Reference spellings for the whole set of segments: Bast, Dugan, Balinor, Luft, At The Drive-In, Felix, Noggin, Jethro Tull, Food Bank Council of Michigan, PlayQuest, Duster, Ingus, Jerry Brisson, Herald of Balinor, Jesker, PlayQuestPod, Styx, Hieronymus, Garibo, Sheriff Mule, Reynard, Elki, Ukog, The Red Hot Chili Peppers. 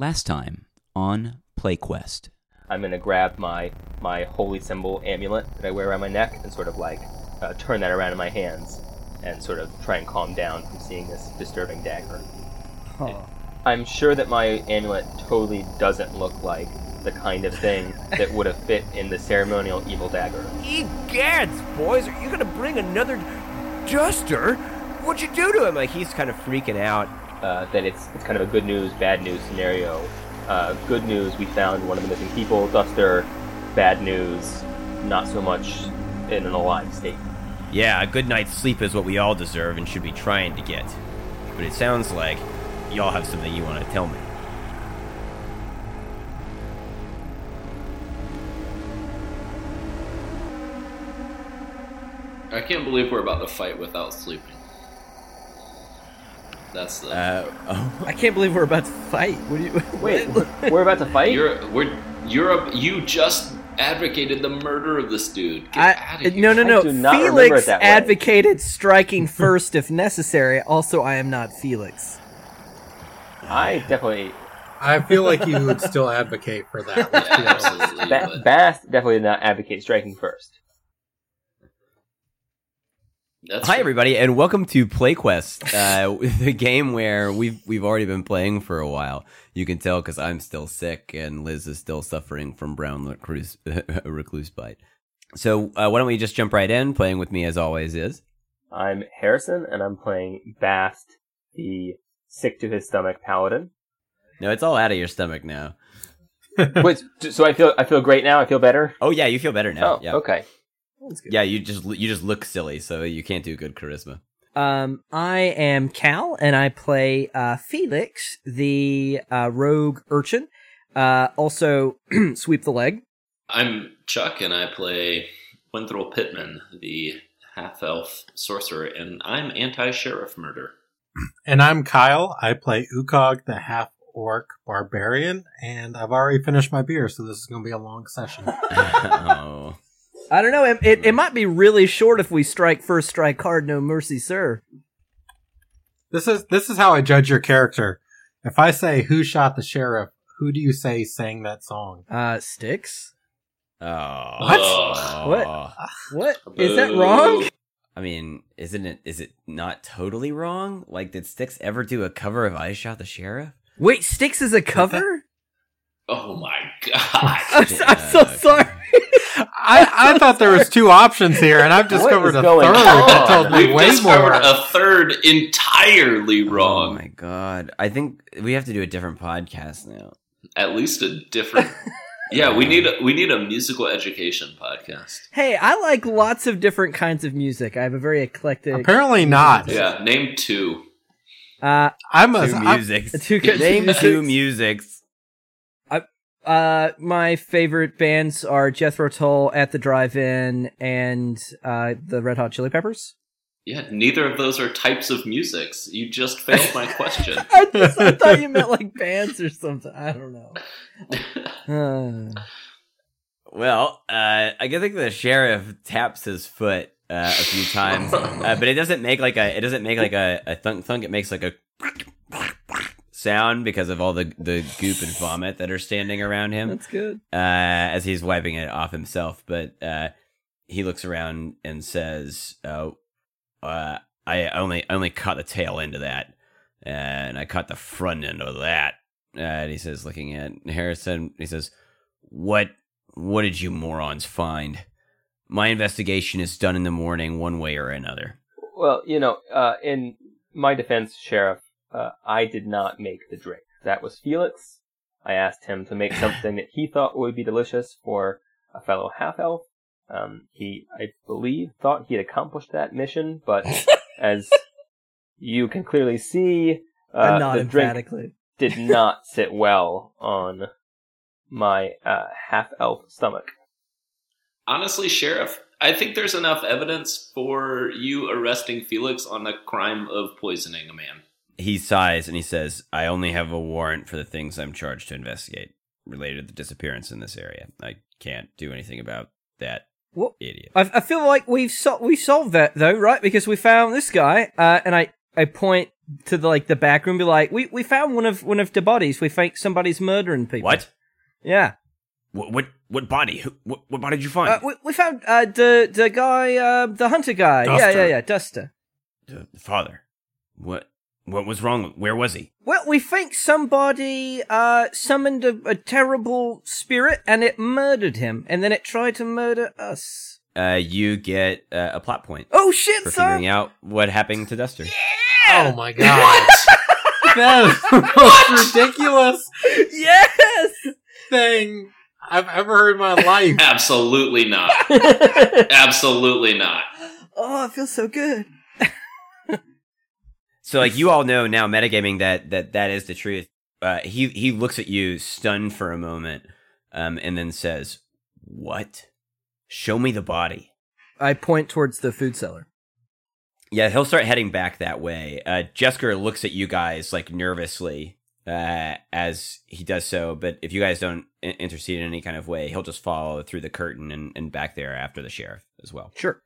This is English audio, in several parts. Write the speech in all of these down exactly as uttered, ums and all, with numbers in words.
Last time on PlayQuest. I'm going to grab my, my holy symbol amulet that I wear around my neck and sort of like uh, turn that around in my hands and sort of try and calm down from seeing this disturbing dagger. Huh. I'm sure that my amulet totally doesn't look like the kind of thing that would have fit in the ceremonial evil dagger. Egads, boys, are you going to bring another Duster? What'd you do to him? Like, he's kind of freaking out. Uh, that it's it's kind of a good news, bad news scenario. Uh, good news, we found one of the missing people, Duster. Bad news, not so much in an alive state. Yeah, a good night's sleep is what we all deserve and should be trying to get. But it sounds like y'all have something you want to tell me. I can't believe we're about to fight without sleeping. That's the... Uh, oh. I can't believe we're about to fight. What do you... Wait, we're about to fight? You're, we're, Europe, you just advocated the murder of this dude. Get I, out of here. No, no, no. Felix advocated striking first if necessary. Also, I am not Felix. I definitely... I feel like you would still advocate for that. Yeah, absolutely. Ba- Bast definitely did not advocate striking first. That's Hi, true. Everybody, and welcome to PlayQuest, uh, the game where we've we've already been playing for a while. You can tell because I'm still sick, and Liz is still suffering from brown recluse, recluse bite. So uh, why don't we just jump right in? Playing with me, as always, is... I'm Harrison, and I'm playing Bast, the sick-to-his-stomach paladin. No, it's all out of your stomach now. Wait, so I feel I feel great now? I feel better? Oh, yeah, you feel better now. Oh, yeah. Okay. Yeah, you just you just look silly, so you can't do good charisma. Um, I am Cal, and I play uh, Felix, the uh, rogue urchin. Uh, also, sweep the leg. I'm Chuck, and I play Winthrol Pitman, the half-elf sorcerer, and I'm anti-sheriff murder. And I'm Kyle. I play Ukog, the half-orc barbarian, and I've already finished my beer, so this is going to be a long session. Oh. I don't know. It, it it might be really short if we strike first, strike hard, no mercy, sir. This is this is how I judge your character. If I say who shot the sheriff, who do you say sang that song? Uh, Styx. Oh, what? Oh. What? What? Boo. Is that wrong? I mean, isn't it? Is it not totally wrong? Like, did Styx ever do a cover of "I Shot the Sheriff"? Wait, Styx is a cover? Oh my god! I'm so, I'm so sorry. I, I thought there was two options here, and I've discovered a third. That told me We've way discovered more. A third entirely wrong. Oh my god! I think we have to do a different podcast now. At least a different. Yeah, we need a, we need a musical education podcast. Hey, I like lots of different kinds of music. I have a very eclectic. Apparently not. Yeah, name two. Uh, I'm a, two musics. I'm, two, name two musics. Uh, my favorite bands are Jethro Tull, At The Drive-In, and uh, The Red Hot Chili Peppers. Yeah, neither of those are types of musics. You just failed my question. I, just, I thought you meant like bands or something. I don't know. Uh. Well, uh, I think the sheriff taps his foot uh, a few times, uh, but it doesn't make like a it doesn't make like a, a thunk thunk. It makes like a. sound because of all the the goop and vomit that are standing around him. That's good. Uh, as he's wiping it off himself, but uh, he looks around and says, uh, uh, "I only only caught the tail end of that, uh, and I caught the front end of that." Uh, and he says, looking at Harrison, he says, "What what did you morons find? My investigation is done in the morning, one way or another." Well, you know, uh, in my defense, Sheriff. Uh, I did not make the drink. That was Felix. I asked him to make something that he thought would be delicious for a fellow half-elf. Um, he, I believe, thought he had accomplished that mission, but as you can clearly see, uh, not the drink did not sit well on my uh, half-elf stomach. Honestly, Sheriff, I think there's enough evidence for you arresting Felix on the crime of poisoning a man. He sighs and he says, "I only have a warrant for the things I'm charged to investigate related to the disappearance in this area. I can't do anything about that well, idiot." I, I feel like we've so- we solved that though, right? Because we found this guy, uh, and I, I point to the, like the back room, be like, we we found one of one of the bodies. We think somebody's murdering people. What? Yeah. What what, what body? Who, what, what body did you find? Uh, we, we found uh, the the guy, uh, the hunter guy. Duster. Yeah, yeah, yeah, Duster. The father. What? What was wrong? Where was he? Well, we think somebody uh, summoned a, a terrible spirit, and it murdered him, and then it tried to murder us. Uh, you get uh, a plot point. Oh shit! For figuring son. out what happened to Duster. Yeah! Oh my god! That is the most ridiculous yes thing I've ever heard in my life. Absolutely not. Absolutely not. Oh, it feels so good. So, like, you all know now, metagaming, that that, that is the truth. Uh, he, he looks at you, stunned for a moment, um, and then says, "What? Show me the body." I point towards the food cellar. Yeah, he'll start heading back that way. Uh, Jesker looks at you guys, like, nervously uh, as he does so, but if you guys don't in- intercede in any kind of way, he'll just follow through the curtain and, and back there after the sheriff as well. Sure.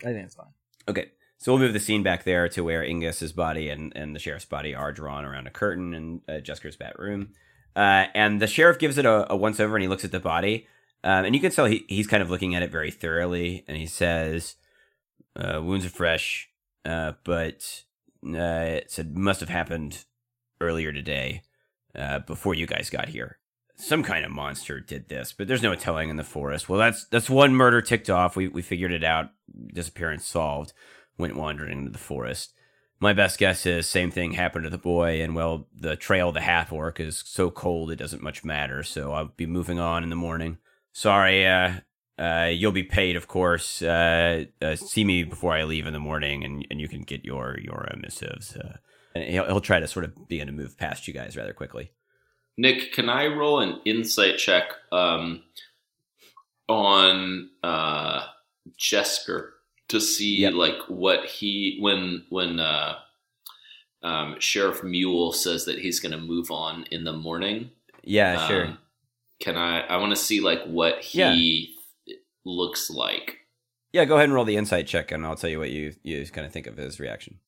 I think that's fine. Okay. So we'll move the scene back there to where Ingus's body and, and the sheriff's body are drawn around a curtain in uh, Jesker's bedroom. Uh, and the sheriff gives it a, a once-over, and he looks at the body. Um, and you can tell he, he's kind of looking at it very thoroughly, and he says, uh, wounds are fresh, uh, but uh, it said must have happened earlier today, uh, before you guys got here. Some kind of monster did this, but there's no telling in the forest. Well, that's that's one murder ticked off. We we figured it out. Disappearance solved. Went wandering into the forest. My best guess is same thing happened to the boy, and, well, the trail of the half-orc is so cold it doesn't much matter, so I'll be moving on in the morning. Sorry, uh, uh you'll be paid, of course. Uh, uh, see me before I leave in the morning, and, and you can get your, your uh, missives. Uh, and he'll, he'll try to sort of begin to move past you guys rather quickly. Nick, can I roll an insight check um, on uh, Jesker? To see, yep. like, what he, when when uh, um, Sheriff Mule says that he's going to move on in the morning. Yeah, um, sure. Can I, I want to see, like, what he yeah. looks like. Yeah, go ahead and roll the insight check, and I'll tell you what you, you kind of think of his reaction.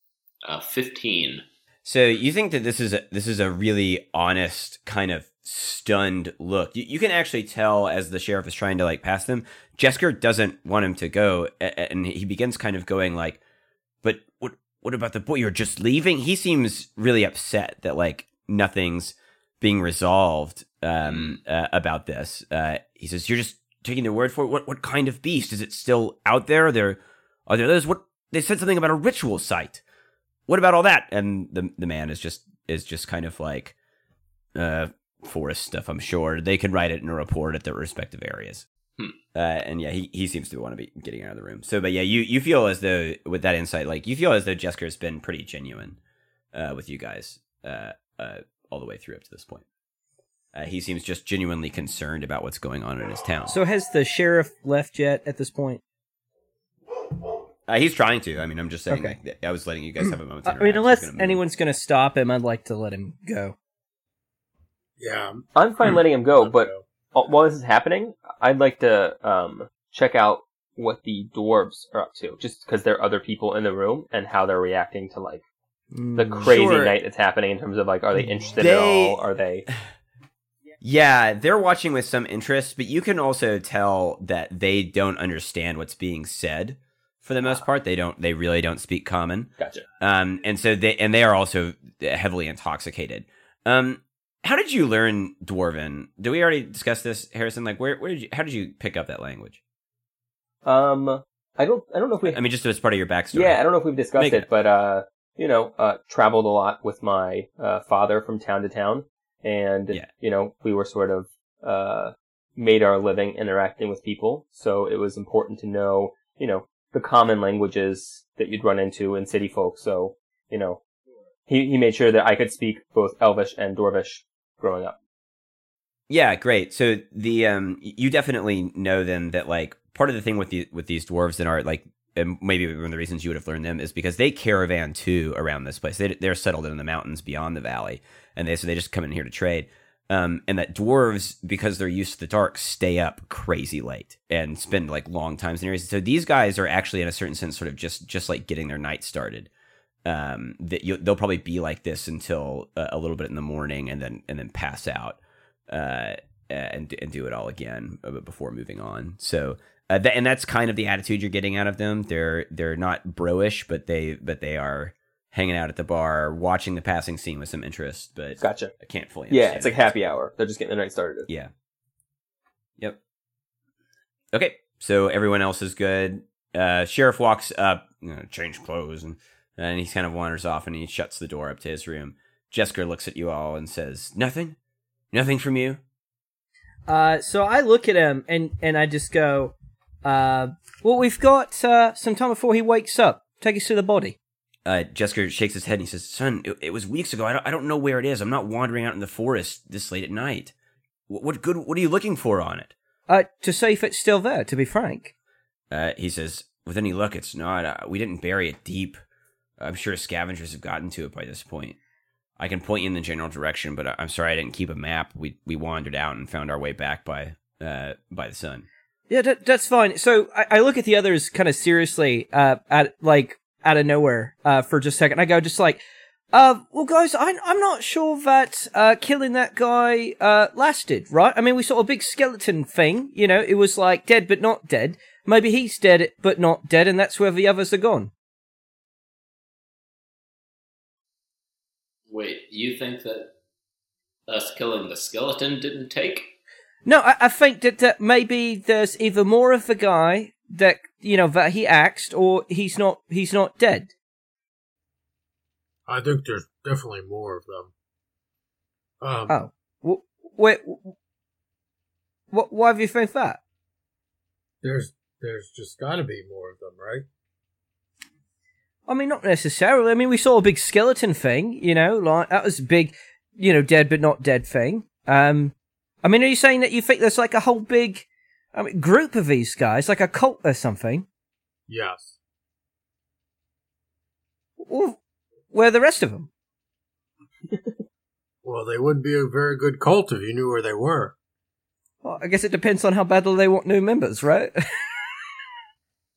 Uh, fifteen. So you think that this is a, this is a really honest kind of stunned look. You, you can actually tell as the sheriff is trying to like pass them, Jesker doesn't want him to go, and he begins kind of going like, "But what? What about the boy? You're just leaving." He seems really upset that like nothing's being resolved um, uh, about this. Uh, he says, "You're just taking their word for it. What? What kind of beast is it still out there? Are there are there those? What they said something about a ritual site." What about all that? And the the man is just is just kind of like uh, forest stuff. I'm sure they can write it in a report at their respective areas. Hmm. Uh, and yeah, he, he seems to want to be getting out of the room. So, but yeah, you, you feel as though with that insight, like you feel as though Jesker has been pretty genuine uh, with you guys uh, uh, all the way through up to this point. Uh, he seems just genuinely concerned about what's going on in his town. So, has the sheriff left yet at this point? Uh, he's trying to. I mean, I'm just saying. Okay. I was letting you guys have a moment. I mean, unless gonna anyone's going to stop him, I'd like to let him go. Yeah, I'm, I'm fine mm. letting him go. Let but him go. While this is happening, I'd like to um, check out what the dwarves are up to, just because there are other people in the room and how they're reacting to like the crazy sure. night that's happening. In terms of like, are they interested they... at all? Are they? Yeah, they're watching with some interest, but you can also tell that they don't understand what's being said. For the most part, they don't. They really don't speak common. Gotcha. Um, and so they and they are also heavily intoxicated. Um, how did you learn Dwarven? Did we already discuss this, Harrison? Like, where, where did you? How did you pick up that language? Um, I don't. I don't know if we. I mean, just as part of your backstory. Yeah, I don't know if we've discussed Make it, it, but uh, you know, uh, traveled a lot with my uh, father from town to town, and yeah. you know, we were sort of uh made our living interacting with people, so it was important to know, you know. the common languages that you'd run into in city folk. So, you know, he, he made sure that I could speak both Elvish and Dwarvish growing up. Yeah, great. So the, um, you definitely know then that like part of the thing with the, with these dwarves that are like, and maybe one of the reasons you would have learned them is because they caravan too around this place. They, they're settled in the mountains beyond the valley. And they, so they just come in here to trade. Um, and that dwarves, because they're used to the dark, stay up crazy late and spend like long times in areas. So these guys are actually, in a certain sense, sort of just just like getting their night started. um, that you, they'll probably be like this until uh, a little bit in the morning, and then and then pass out uh, and and do it all again before moving on. So uh, that, and that's kind of the attitude you're getting out of them. They're they're not bro-ish, but they but they are hanging out at the bar, watching the passing scene with some interest. But gotcha. I can't fully understand. Yeah, it's like happy hour. They're just getting the night started. Yeah. Yep. Okay, so everyone else is good. Uh, Sheriff walks up, you know, change clothes, and and he kind of wanders off, and he shuts the door up to his room. Jesker looks at you all and says, "Nothing, nothing from you." Uh, so I look at him, and and I just go, uh, "Well, we've got uh, some time before he wakes up. Take us to the body." Uh, Jesker shakes his head and he says, "Son, it, it was weeks ago. I don't, I don't know where it is. I'm not wandering out in the forest this late at night. What, what good? What are you looking for on it?" Uh, to see if it's still there, to be frank. Uh, he says, with any luck, it's not. Uh, we didn't bury it deep. I'm sure scavengers have gotten to it by this point. I can point you in the general direction, but I- I'm sorry I didn't keep a map. We we wandered out and found our way back by uh by the sun. Yeah, that, that's fine. So I, I look at the others kind of seriously, uh, at like out of nowhere, uh, for just a second. I go just like, uh, well, guys, I- I'm not sure that uh, killing that guy uh, lasted, right? I mean, we saw a big skeleton thing, you know, it was like dead but not dead. Maybe he's dead but not dead, and that's where the others are gone. Wait, you think that us killing the skeleton didn't take? No, I, I think that, that maybe there's either more of the guy that, you know, that he axed, or he's not he's not dead. I think there's definitely more of them. Um, oh. W- wait. W- w- why do you think that? There's there's just got to be more of them, right? I mean, not necessarily. I mean, we saw a big skeleton thing, you know, like that was a big, you know, dead but not dead thing. Um, I mean, are you saying that you think there's like a whole big I mean, group of these guys, like a cult or something? Yes. Well, where are the rest of them? Well, they wouldn't be a very good cult if you knew where they were. Well, I guess it depends on how badly they want new members, right?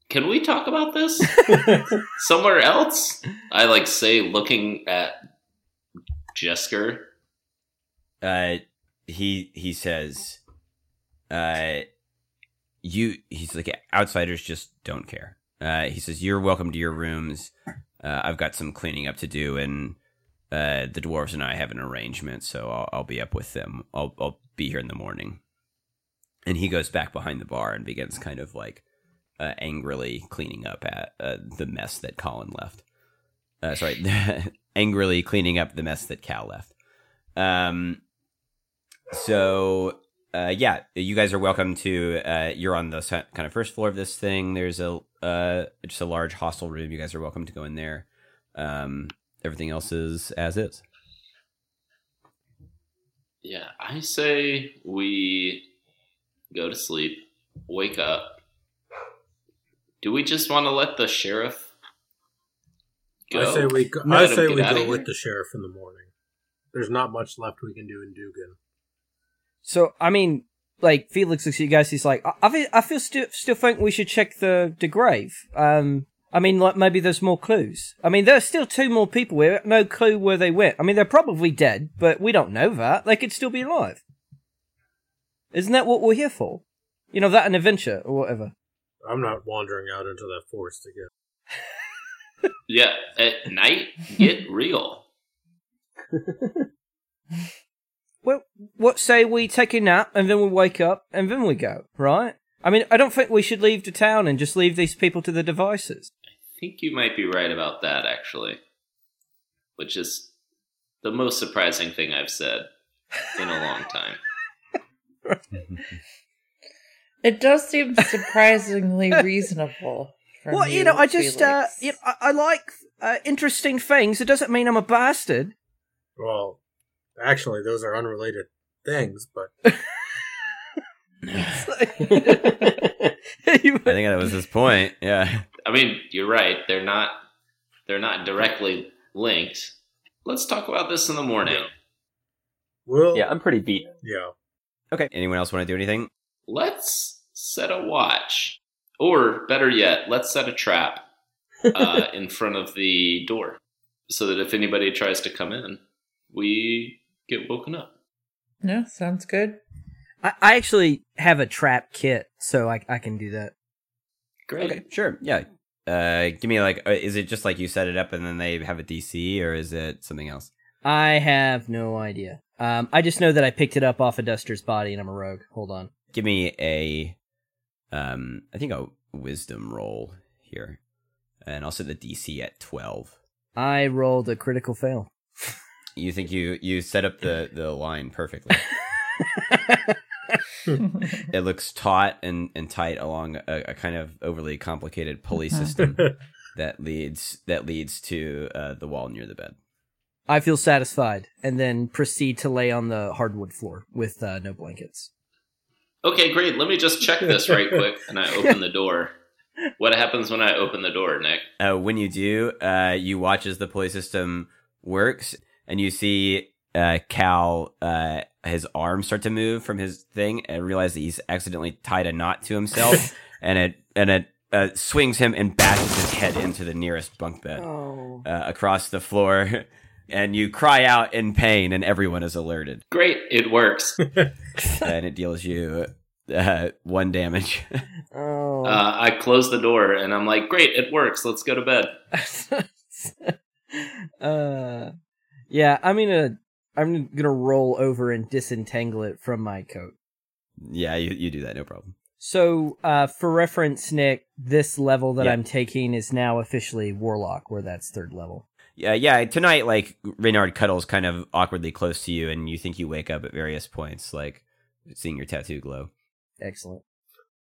Can we talk about this somewhere else? I, like, say, looking at Jesker. Uh, he he says, uh, you, he's like, outsiders just don't care. Uh, he says, you're welcome to your rooms. Uh, I've got some cleaning up to do, and uh, the dwarves and I have an arrangement, so I'll, I'll be up with them. I'll, I'll be here in the morning. And he goes back behind the bar and begins kind of, like, Uh, angrily cleaning up at uh, the mess that Colin left. Uh, sorry, angrily cleaning up the mess that Cal left. Um, so, uh, yeah, you guys are welcome to, uh, you're on the kind of first floor of this thing. There's a uh, just a large hostel room. You guys are welcome to go in there. Um, everything else is as is. Yeah, I say we go to sleep, wake up. Do we just want to let the sheriff go? I say we go, I say we go with the sheriff in the morning. There's not much left we can do in Dugan. So, I mean, like, Felix looks at you guys, he's like, I, I feel, I feel stu- still think we should check the, the grave. Um, I mean, like, maybe there's more clues. I mean, there's still two more people here. No clue where they went. I mean, they're probably dead, but we don't know that. They could still be alive. Isn't that what we're here for? You know, that an adventure or whatever. I'm not wandering out into that forest again. Yeah, at night, get real. Well, what say we take a nap, and then we wake up, and then we go, right? I mean, I don't think we should leave the town and just leave these people to the devices. I think you might be right about that, actually. Which is the most surprising thing I've said in a long time. Right. It does seem surprisingly reasonable. Well, you, you know, I just, uh, you know, I, I like uh, interesting things. It doesn't mean I'm a bastard. Well, actually, those are unrelated things, but... like... I think that was his point, yeah. I mean, you're right. They're not, they're not directly linked. Let's talk about this in the morning. Yeah. Well, yeah, I'm pretty beat. Yeah. Okay, anyone else want to do anything? Let's set a watch, or better yet, let's set a trap uh, in front of the door. so that if anybody tries to come in, we get woken up. Yeah, sounds good. I, I actually have a trap kit, so I, I can do that. Great. Okay, sure. Yeah. Uh, give me like, is it just like you set it up and then they have a D C, or is it something else? I have no idea. Um, I just know that I picked it up off of Duster's body and I'm a rogue. Hold on. Give me a, um, I think a wisdom roll here. And also the D C at twelve. I rolled a critical fail. You think you, you set up the, the line perfectly. It looks taut and, and tight along a, a kind of overly complicated pulley system that leads that leads to uh, the wall near the bed. I feel satisfied, and then proceed to lay on the hardwood floor with uh, no blankets. Okay, great. Let me just check this right quick, and I open the door. What happens when I open the door, Nick? Uh, when you do, uh, you watch as the pulley system works, and you see uh, Cal... Uh, his arms start to move from his thing and realize that he's accidentally tied a knot to himself, and it and it uh, swings him and bashes his head into the nearest bunk bed oh. uh, across the floor, and you cry out in pain, and everyone is alerted. Great, it works. And it deals you uh, one damage. oh. uh, I close the door, and I'm like, great, it works, let's go to bed. uh, yeah, I'm in a I'm going to roll over and disentangle it from my coat. Yeah, you, you do that, no problem. So, uh, for reference, Nick, this level that yeah. I'm taking is now officially Warlock, where that's third level. Yeah, yeah. Tonight, like, Reynard cuddles kind of awkwardly close to you, and you think you wake up at various points, like seeing your tattoo glow. Excellent.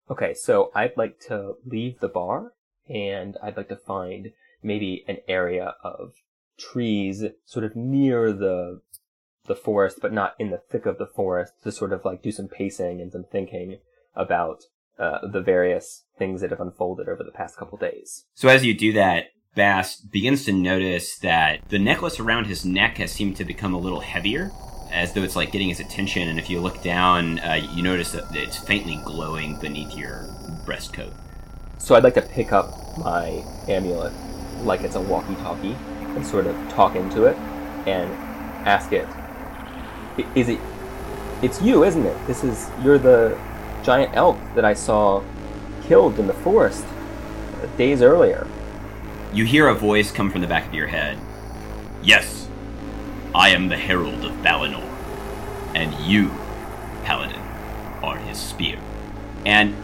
Okay, so I'd like to leave the bar, and I'd like to find maybe an area of trees sort of near the... the forest, but not in the thick of the forest, to sort of like do some pacing and some thinking about uh, the various things that have unfolded over the past couple days. So as you do that, Bast begins to notice that the necklace around his neck has seemed to become a little heavier, as though it's like getting his attention. And if you look down, uh, you notice that it's faintly glowing beneath your breastcoat. So I'd like to pick up my amulet like it's a walkie-talkie and sort of talk into it and ask it, Is it? It's you, isn't it? This is you're the giant elk that I saw killed in the forest days earlier. You hear a voice come from the back of your head. Yes, I am the Herald of Balinor, and you, Paladin, are his spear. And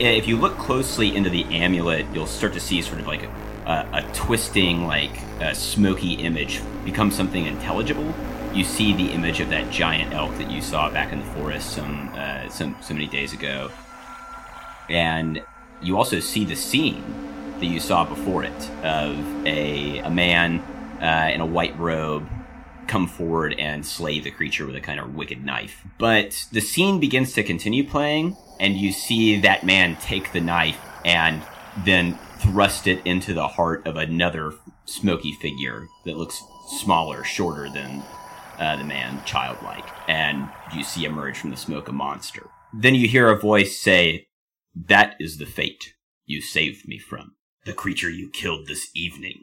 if you look closely into the amulet, you'll start to see sort of like a, a, a twisting, like a smoky image become something intelligible. You see the image of that giant elk that you saw back in the forest some, uh, some, so many days ago. And you also see the scene that you saw before it of a, a man uh, in a white robe come forward and slay the creature with a kind of wicked knife. But the scene begins to continue playing, and you see that man take the knife and then thrust it into the heart of another smoky figure that looks smaller, shorter than... Uh, the man, childlike, and you see emerge from the smoke a monster. Then you hear a voice say, "That is the fate you saved me from. The creature you killed this evening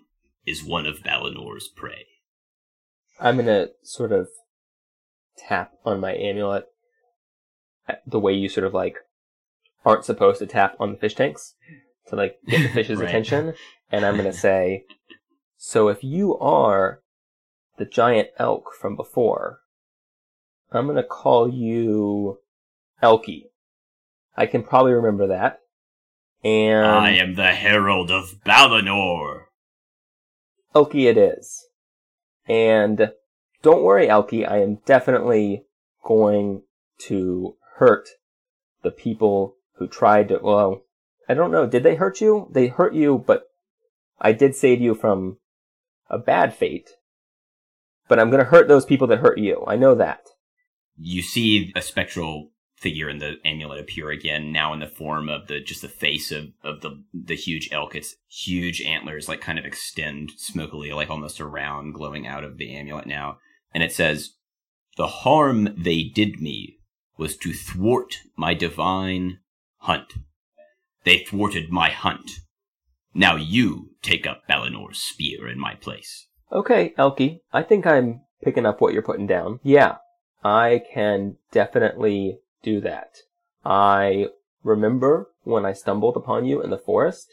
is one of Balinor's prey." I'm going to sort of tap on my amulet the way you sort of, like, aren't supposed to tap on the fish tanks to, like, get the fish's right. attention, and I'm going to say, "So if you are... the giant elk from before. I'm going to call you Elki. I can probably remember that. And I am the Herald of Balinor. Elki it is. And don't worry, Elki, I am definitely going to hurt the people who tried to, well, I don't know, did they hurt you? They hurt you, but I did save you from a bad fate. But I'm going to hurt those people that hurt you. I know that." You see a spectral figure in the amulet appear again, now in the form of the just the face of, of the the huge elk. Its huge antlers like kind of extend smokily, like almost around, glowing out of the amulet now. And it says, "The harm they did me was to thwart my divine hunt. They thwarted my hunt. Now you take up Balinor's spear in my place." Okay, Elki, I think I'm picking up what you're putting down. Yeah, I can definitely do that. I remember when I stumbled upon you in the forest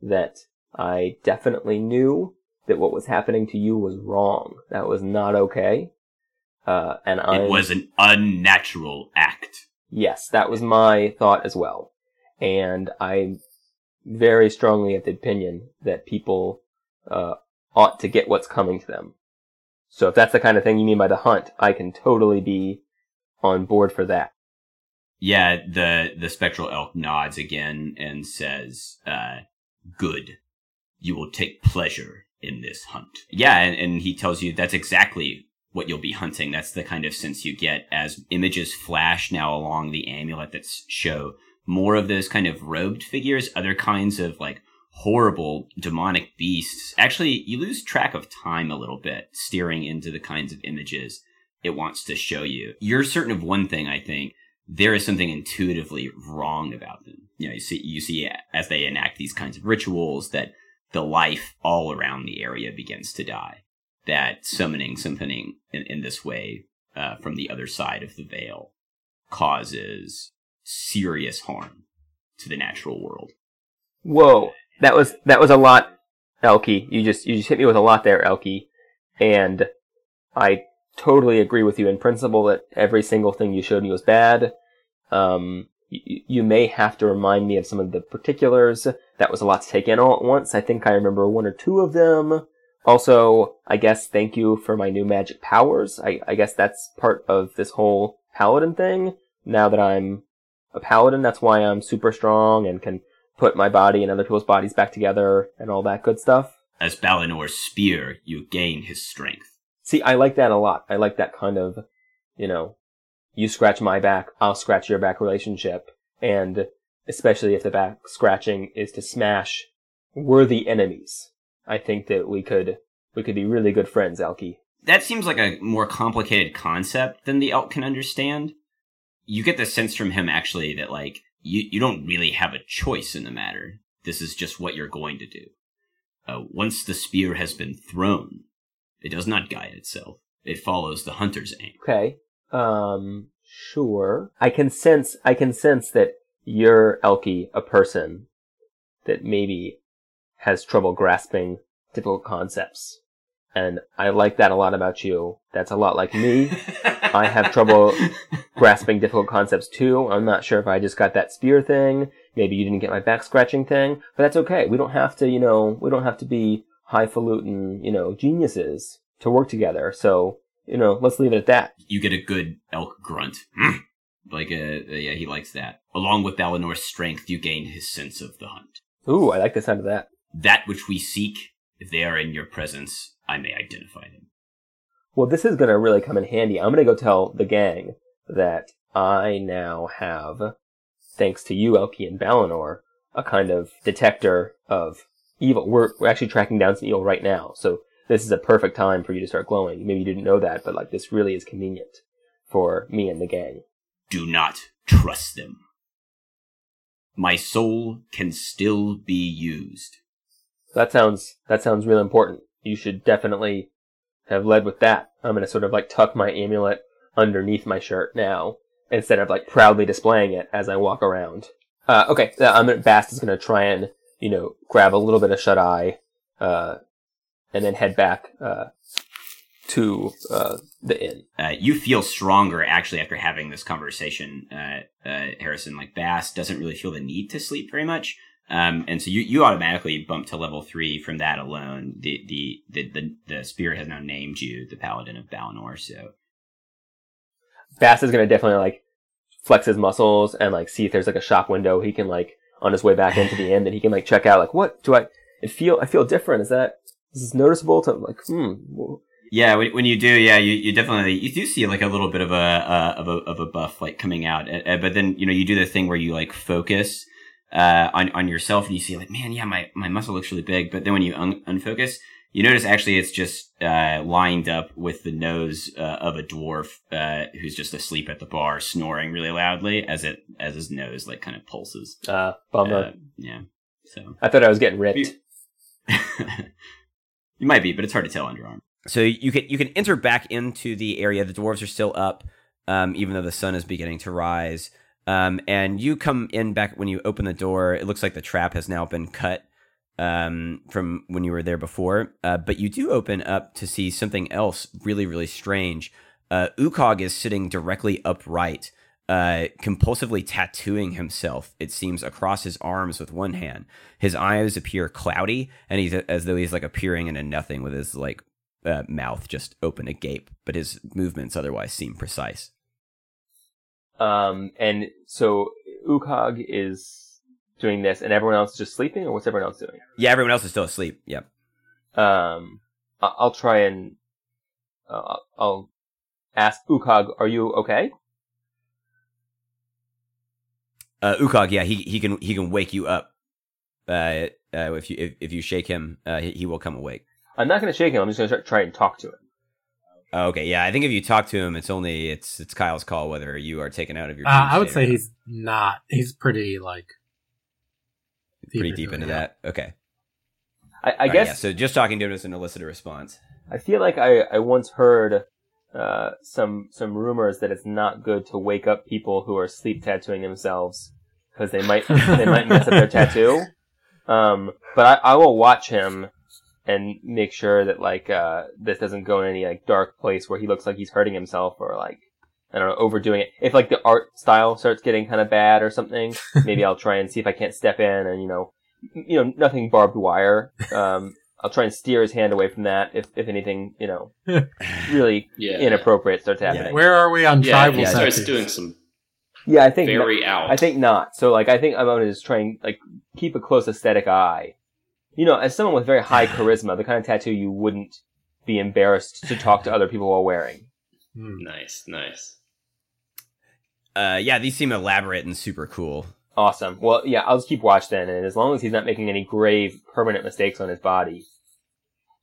that I definitely knew that what was happening to you was wrong. That was not okay. Uh, and I It was an unnatural act. Yes, that was my thought as well. And I'm very strongly of the opinion that people uh, ought to get what's coming to them. So if that's the kind of thing you mean by the hunt, I can totally be on board for that. Yeah, the, the spectral elk nods again and says, uh, good. You will take pleasure in this hunt. Yeah, and, and he tells you that's exactly what you'll be hunting. That's the kind of sense you get as images flash now along the amulet that show more of those kind of robed figures, other kinds of like horrible demonic beasts. Actually, you lose track of time a little bit steering into the kinds of images it wants to show you. You're certain of one thing, I think. There is something intuitively wrong about them. You know, you see, you see as they enact these kinds of rituals that the life all around the area begins to die. That summoning something in, in this way uh, from the other side of the veil causes serious harm to the natural world. Whoa, that was that was a lot, Elki. You just you just hit me with a lot there, Elki. And I totally agree with you in principle that every single thing you showed me was bad. Um, you, you may have to remind me of some of the particulars. That was a lot to take in all at once. I think I remember one or two of them. Also, I guess thank you for my new magic powers. I, I guess that's part of this whole paladin thing. Now that I'm a paladin, that's why I'm super strong and can put my body and other people's bodies back together and all that good stuff. As Balinor's spear, you gain his strength. See, I like that a lot. I like that kind of, you know, you scratch my back, I'll scratch your back relationship. And especially if the back scratching is to smash worthy enemies. I think that we could we could be really good friends, Elki. That seems like a more complicated concept than the elk can understand. You get the sense from him, actually, that, like, you, you don't really have a choice in the matter. This is just what you're going to do. Uh, once the spear has been thrown, it does not guide itself. It follows the hunter's aim. Okay, um, sure. I can sense, I can sense that you're, Elki, a person that maybe has trouble grasping difficult concepts. And I like that a lot about you. That's a lot like me. I have trouble grasping difficult concepts too. I'm not sure if I just got that spear thing. Maybe you didn't get my back scratching thing. But that's okay. We don't have to, you know, we don't have to be highfalutin, you know, geniuses to work together. So, you know, let's leave it at that. You get a good elk grunt. Like, a, yeah, he likes that. Along with Balinor's strength, you gain his sense of the hunt. Ooh, I like the sound of that. That which we seek, if they are in your presence, I may identify them. Well, this is going to really come in handy. I'm going to go tell the gang that I now have, thanks to you, Elki and Balinor, a kind of detector of evil. We're, we're actually tracking down some evil right now, so this is a perfect time for you to start glowing. Maybe you didn't know that, but like this really is convenient for me and the gang. Do not trust them. My soul can still be used. That sounds that sounds real important. You should definitely have led with that. I'm going to sort of like tuck my amulet underneath my shirt now instead of like proudly displaying it as I walk around. Uh, okay, uh, I'm gonna, Bast is going to try and, you know, grab a little bit of shut-eye uh, and then head back uh, to uh, the inn. Uh, you feel stronger actually after having this conversation, uh, uh, Harrison. Like Bast doesn't really feel the need to sleep very much. Um, and so you, you automatically bump to level three from that alone. The, the, the, the, the spirit has now named you the Paladin of Balinor, so. Bass is going to definitely, like, flex his muscles and, like, see if there's, like, a shop window he can, like, on his way back into the inn that he can, like, check out, like, what do I, it feel, I feel different. Is that, is this noticeable to, like, hmm. Yeah, when, when you do, yeah, you, you definitely, you do see, like, a little bit of a, uh, of a, of a buff, like, coming out. Uh, but then, you know, you do the thing where you, like, focus. Uh, on, on yourself, and you see, like, man, yeah, my, my muscle looks really big. But then when you un- unfocus, you notice actually it's just, uh, lined up with the nose, uh, of a dwarf, uh, who's just asleep at the bar, snoring really loudly as it, as his nose, like, kind of pulses. Uh, bummer. Uh, yeah. So. I thought I was getting ripped. You might be, but it's hard to tell under armor. So you can you can enter back into the area. The dwarves are still up, um, even though the sun is beginning to rise. Um, and you come in back when you open the door. It looks like the trap has now been cut um, from when you were there before. Uh, but you do open up to see something else really, really strange. Uh, Ukog is sitting directly upright, uh, compulsively tattooing himself, it seems, across his arms with one hand. His eyes appear cloudy, and he's as though he's like appearing into nothing with his like uh, mouth just open agape. But his movements otherwise seem precise. Um, and so Ukog is doing this, and everyone else is just sleeping, or what's everyone else doing? Yeah, everyone else is still asleep. Yep. Um, I'll try and uh, I'll ask Ukog, "Are you okay?" Uh, Ukog, yeah, he he can he can wake you up. Uh, uh if you if, if you shake him, uh, he, he will come awake. I'm not going to shake him. I'm just going to try and talk to him. Okay, yeah, I think if you talk to him, it's only it's it's Kyle's call whether you are taken out of your. Uh, I would say he's not. He's pretty like pretty deep into that. Okay, I, I guess right, yeah, so. Just talking to him doesn't elicit a response. I feel like I, I once heard uh, some some rumors that it's not good to wake up people who are sleep tattooing themselves because they might they might mess up their tattoo. Um, but I, I will watch him. And make sure that, like, uh, this doesn't go in any, like, dark place where he looks like he's hurting himself or, like, I don't know, overdoing it. If, like, the art style starts getting kind of bad or something, maybe I'll try and see if I can't step in and, you know, you know, nothing barbed wire. Um, I'll try and steer his hand away from that if, if anything, you know, really yeah, inappropriate yeah. starts happening. Yeah. Where are we on yeah, tribal? Yeah, he starts doing some yeah, I think very not, out. I think not. So, like, I think I'm going to just try and, like, keep a close aesthetic eye. You know, as someone with very high charisma, the kind of tattoo you wouldn't be embarrassed to talk to other people while wearing. Nice, nice. Uh, yeah, these seem elaborate and super cool. Awesome. Well, yeah, I'll just keep watch then, and as long as he's not making any grave, permanent mistakes on his body,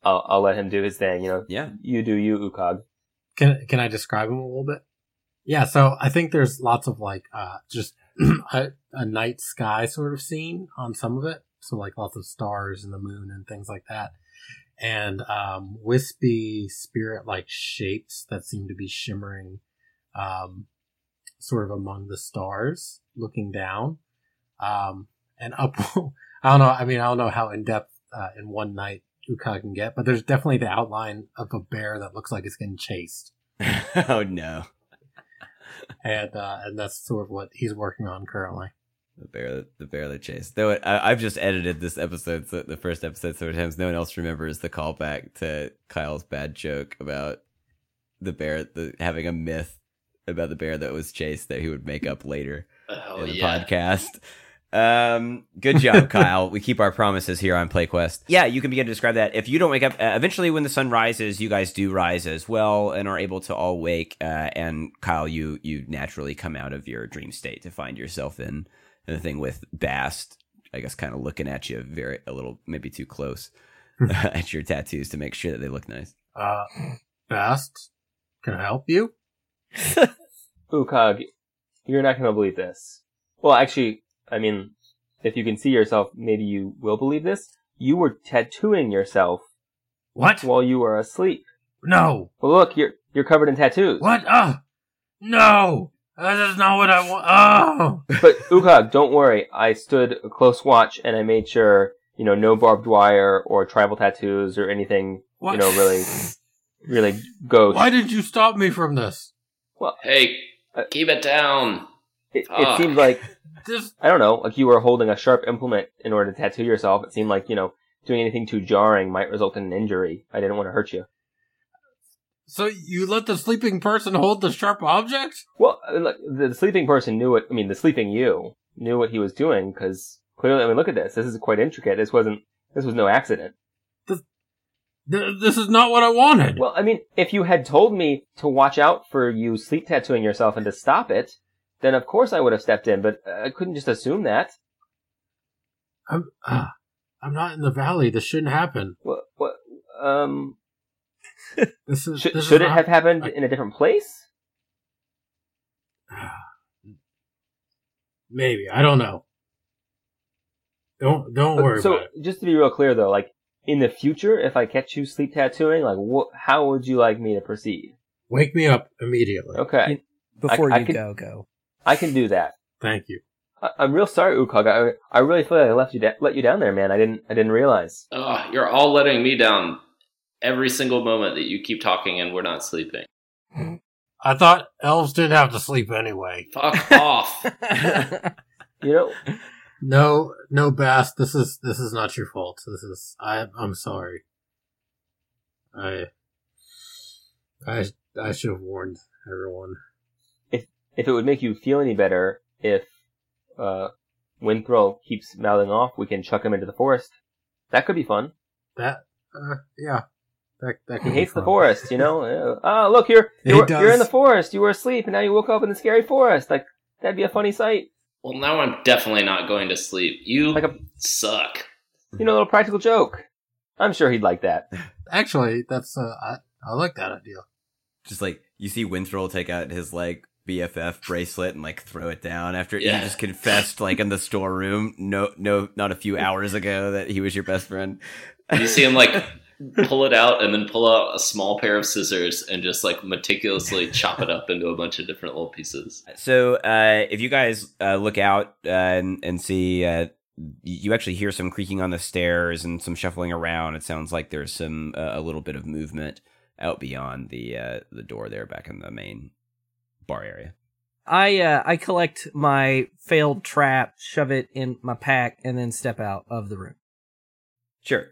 I'll, I'll let him do his thing, you know? Yeah. You do you, Ukog. Can, can I describe him a little bit? Yeah, so I think there's lots of, like, uh, just a, a night sky sort of scene on some of it. So, like, lots of stars and the moon and things like that. And um, wispy spirit-like shapes that seem to be shimmering um, sort of among the stars, looking down. Um, and up, I don't know, I mean, I don't know how in-depth uh, in one night Ukog can get, but there's definitely the outline of a bear that looks like it's getting chased. Oh, no. and uh, and that's sort of what he's working on currently. The bear, the bear that chased. Though it, I, I've just edited this episode, so the first episode, so many times no one else remembers the callback to Kyle's bad joke about the bear, the having a myth about the bear that was chased that he would make up later oh, in the yeah. podcast. Um, good job, Kyle. We keep our promises here on PlayQuest. Yeah, you can begin to describe that. If you don't wake up, uh, eventually when the sun rises, you guys do rise as well and are able to all wake. Uh, and Kyle, you you naturally come out of your dream state to find yourself in. And the thing with Bast, I guess, kind of looking at you very a little, maybe too close at your tattoos to make sure that they look nice. Uh, Bast, can I help you? Ukog, you're not going to believe this. Well, actually, I mean, if you can see yourself, maybe you will believe this. You were tattooing yourself. What? While you were asleep. No. Well, look, you're you're covered in tattoos. What? Oh, no. That is not what I want. Oh! But, Ukog, don't worry. I stood a close watch, and I made sure, you know, no barbed wire or tribal tattoos or anything, what? You know, really, really ghost. Why did you stop me from this? Well, hey, uh, keep it down. It, it seemed like, this... I don't know, like you were holding a sharp implement in order to tattoo yourself. It seemed like, you know, doing anything too jarring might result in an injury. I didn't want to hurt you. So you let the sleeping person hold the sharp object? Well, the sleeping person knew what, I mean, the sleeping you knew what he was doing, because clearly, I mean, look at this. This is quite intricate. This wasn't, this was no accident. This, this is not what I wanted. Well, I mean, if you had told me to watch out for you sleep tattooing yourself and to stop it, then of course I would have stepped in, but I couldn't just assume that. I'm, uh, I'm not in the valley. This shouldn't happen. What, what, um... This is, Sh- this should it not, have happened I, in a different place? Maybe. I don't know. Don't don't worry so, about it. So just to be real clear though, like in the future, if I catch you sleep tattooing, like, wh- how would you like me to proceed? Wake me up immediately. Okay. You, before I, you I can, go, go. I can do that. Thank you. I, I'm real sorry, Ukog. I, I really feel like I left you da- let you down there, man. I didn't I didn't realize. Ugh, you're all letting me down every single moment that you keep talking and we're not sleeping. I thought elves didn't have to sleep anyway. Fuck off. You know... No, no, Bast, this is, this is not your fault. This is, I, I'm sorry. I, I, I should have warned everyone. If, if it would make you feel any better, if, uh, Winthrol keeps mouthing off, we can chuck him into the forest. That could be fun. That, uh, yeah. That, that he hates the forest, you know? Oh, look, you're, you're, you're in the forest, you were asleep, and now you woke up in the scary forest. Like, that'd be a funny sight. Well, now I'm definitely not going to sleep. You like a, suck. You know, a little practical joke. I'm sure he'd like that. Actually, that's uh, I, I like that idea. Just like, you see Winthrol take out his, like, B F F bracelet and, like, throw it down after yeah. he just confessed, like, in the storeroom, no, no, not a few hours ago that he was your best friend. You see him, like, pull it out and then pull out a small pair of scissors and just, like, meticulously chop it up into a bunch of different little pieces. So uh, if you guys uh, look out uh, and, and see, uh, you actually hear some creaking on the stairs and some shuffling around. It sounds like there's some uh, a little bit of movement out beyond the uh, the door there back in the main bar area. I uh, I collect my failed trap, shove it in my pack, and then step out of the room. Sure.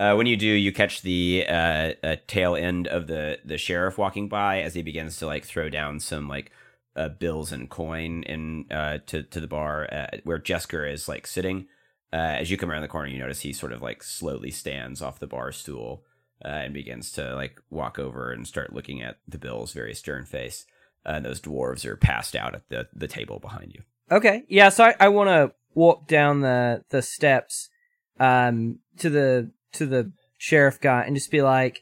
Uh, when you do, you catch the uh, uh, tail end of the, the sheriff walking by as he begins to, like, throw down some, like, uh, bills and coin in uh, to to the bar uh, where Jesker is, like, sitting. Uh, as you come around the corner, you notice he sort of, like, slowly stands off the bar stool uh, and begins to, like, walk over and start looking at the bills, very stern face. Uh, and those dwarves are passed out at the, the table behind you. Okay, yeah, so I, I want to walk down the, the steps um, to the... to the sheriff guy and just be like,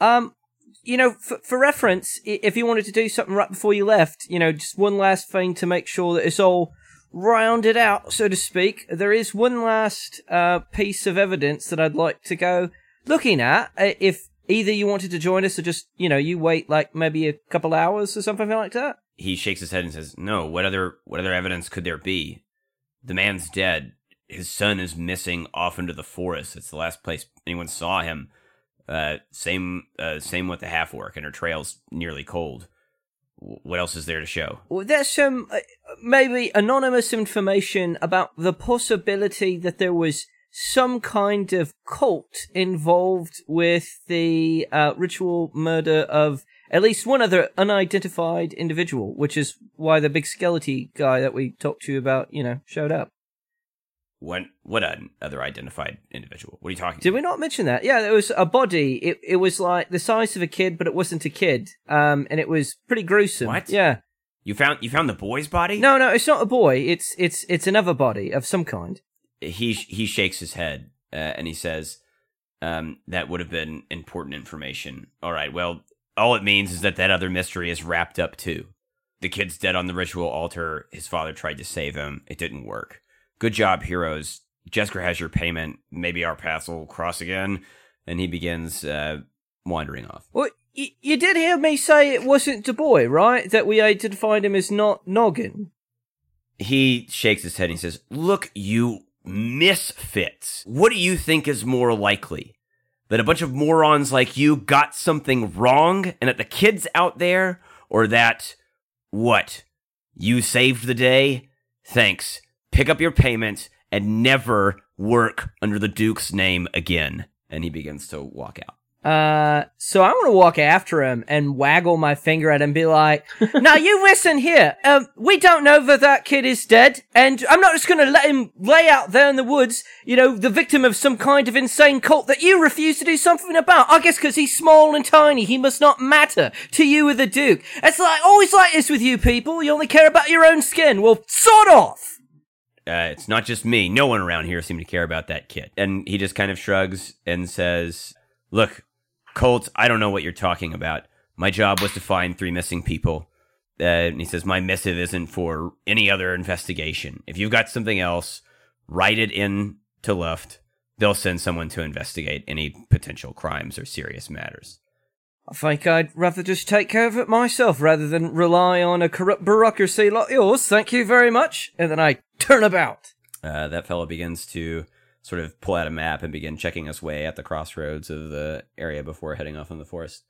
um, you know, f- for reference, if you wanted to do something right before you left, you know, just one last thing to make sure that it's all rounded out, so to speak, there is one last uh, piece of evidence that I'd like to go looking at. If either you wanted to join us or just, you know, you wait like maybe a couple hours or something like that. He shakes his head and says, no, what other, what other evidence could there be? The man's dead. His son is missing off into the forest. It's the last place anyone saw him. Uh, same uh, same with the half-orc, and her trail's nearly cold. What else is there to show? Well, there's some uh, maybe anonymous information about the possibility that there was some kind of cult involved with the uh, ritual murder of at least one other unidentified individual, which is why the big skeleton guy that we talked to you about, you know, showed up. What, what an other identified individual? What are you talking about? Did we not mention that? Yeah, there was a body. It it was like the size of a kid, but it wasn't a kid. Um, and it was pretty gruesome. What? Yeah. You found you found the boy's body? No, no, it's not a boy. It's it's it's another body of some kind. He he shakes his head uh, and he says, um, that would have been important information. All right, well, all it means is that that other mystery is wrapped up too. The kid's dead on the ritual altar. His father tried to save him. It didn't work. Good job, heroes. Jesker has your payment. Maybe our paths will cross again. And he begins uh, wandering off. Well, y- you did hear me say it wasn't the boy, right? That we identified him as not Noggin. He shakes his head and he says, look, you misfits. What do you think is more likely? That a bunch of morons like you got something wrong and that the kids out there? Or that, what? You saved the day? Thanks. Pick up your payment and never work under the Duke's name again. And he begins to walk out. Uh, so I want to walk after him and waggle my finger at him and be like, now you listen here. Um, we don't know that that kid is dead. And I'm not just going to let him lay out there in the woods, you know, the victim of some kind of insane cult that you refuse to do something about. I guess because he's small and tiny, he must not matter to you or the Duke. It's like always like this with you people. You only care about your own skin. Well, sod off. Uh, it's not just me. No one around here seemed to care about that kid. And he just kind of shrugs and says, look, Colt, I don't know what you're talking about. My job was to find three missing people. Uh, and he says, my missive isn't for any other investigation. If you've got something else, write it in to Luft. they'll send someone to investigate any potential crimes or serious matters. I think I'd rather just take care of it myself rather than rely on a corrupt bureaucracy like yours. Thank you very much. And then I turn about. Uh, that fellow begins to sort of pull out a map and begin checking his way at the crossroads of the area before heading off in the forest.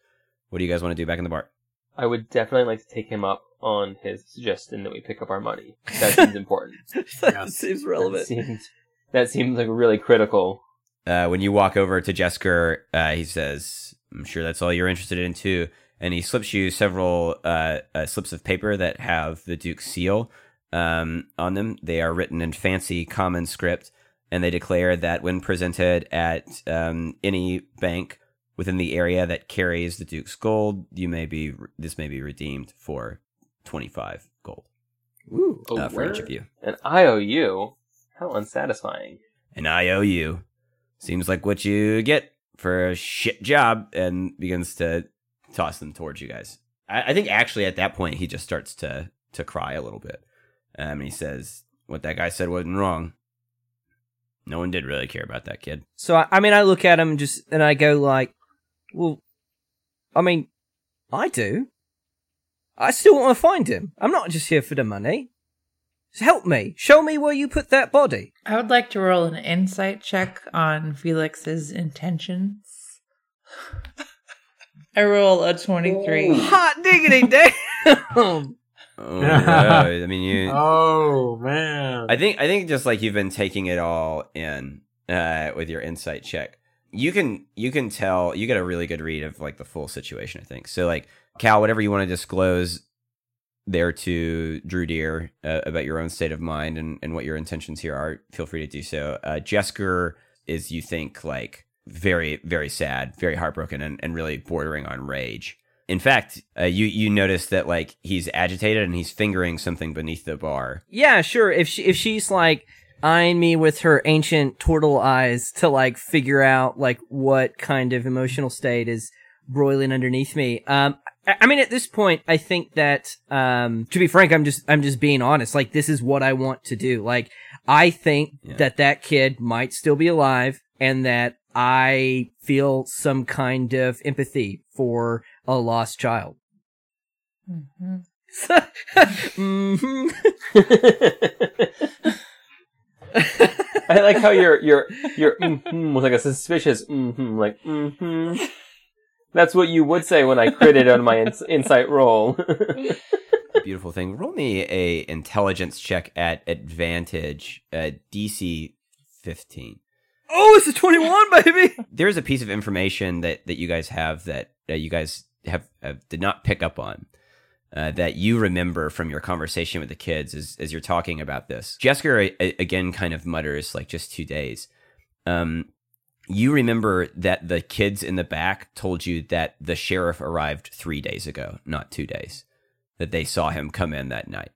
What do you guys want to do back in the bar? I would definitely like to take him up on his suggestion that we pick up our money. That seems important. that yeah. seems relevant. That seems, that seems like really critical. Uh, when you walk over to Jesker, uh, he says, I'm sure that's all you're interested in too. And he slips you several uh, uh, slips of paper that have the Duke's seal um, on them. They are written in fancy common script, and they declare that when presented at um, any bank within the area that carries the Duke's gold, you may be this may be redeemed for twenty-five gold. Ooh, uh, oh, for where? Each of you. An I O U? How unsatisfying. An I O U. Seems like what you get for a shit job, and begins to toss them towards you guys. I, I think actually at that point he just starts to to cry a little bit. Um, and he says, what that guy said wasn't wrong. No one did really care about that kid. So, I, I mean, I look at him just and I go like, well, I mean, I do. I still want to find him. I'm not just here for the money. Help me. Show me where you put that body. I would like to roll an insight check on Felix's intentions. I roll a twenty-three. Ooh. Hot diggity damn! Oh, no. I mean, you... Oh, man. I think, I think just like you've been taking it all in uh, with your insight check, you can, you can tell, you get a really good read of like the full situation, I think. So like, Cal, whatever you want to disclose there to Drew Deer uh, about your own state of mind and, and what your intentions here are, feel free to do so. Uh, Jesker is, you think, like very, very sad, very heartbroken, and, and really bordering on rage. In fact, uh, you, you notice that like he's agitated and he's fingering something beneath the bar. Yeah, sure. If she, if she's like eyeing me with her ancient turtle eyes to like figure out like what kind of emotional state is broiling underneath me. Um, I mean, at this point, I think that, um, to be frank, I'm just, I'm just being honest. Like, this is what I want to do. Like, I think yeah. that that kid might still be alive, and that I feel some kind of empathy for a lost child. Mm-hmm. mm-hmm. I like how your, your, your mm-hmm was like a suspicious mm-hmm, like mm-hmm. That's what you would say when I critted on my ins- insight roll. Beautiful thing. Roll me a intelligence check at advantage, uh, D C fifteen. Oh, it's a twenty-one, baby! There is a piece of information that, that you guys have that uh, you guys have, have did not pick up on uh, that you remember from your conversation with the kids as, as you're talking about this. Jesker, a- again, kind of mutters, like, just two days. Um... You remember that the kids in the back told you that the sheriff arrived three days ago, not two days, that they saw him come in that night.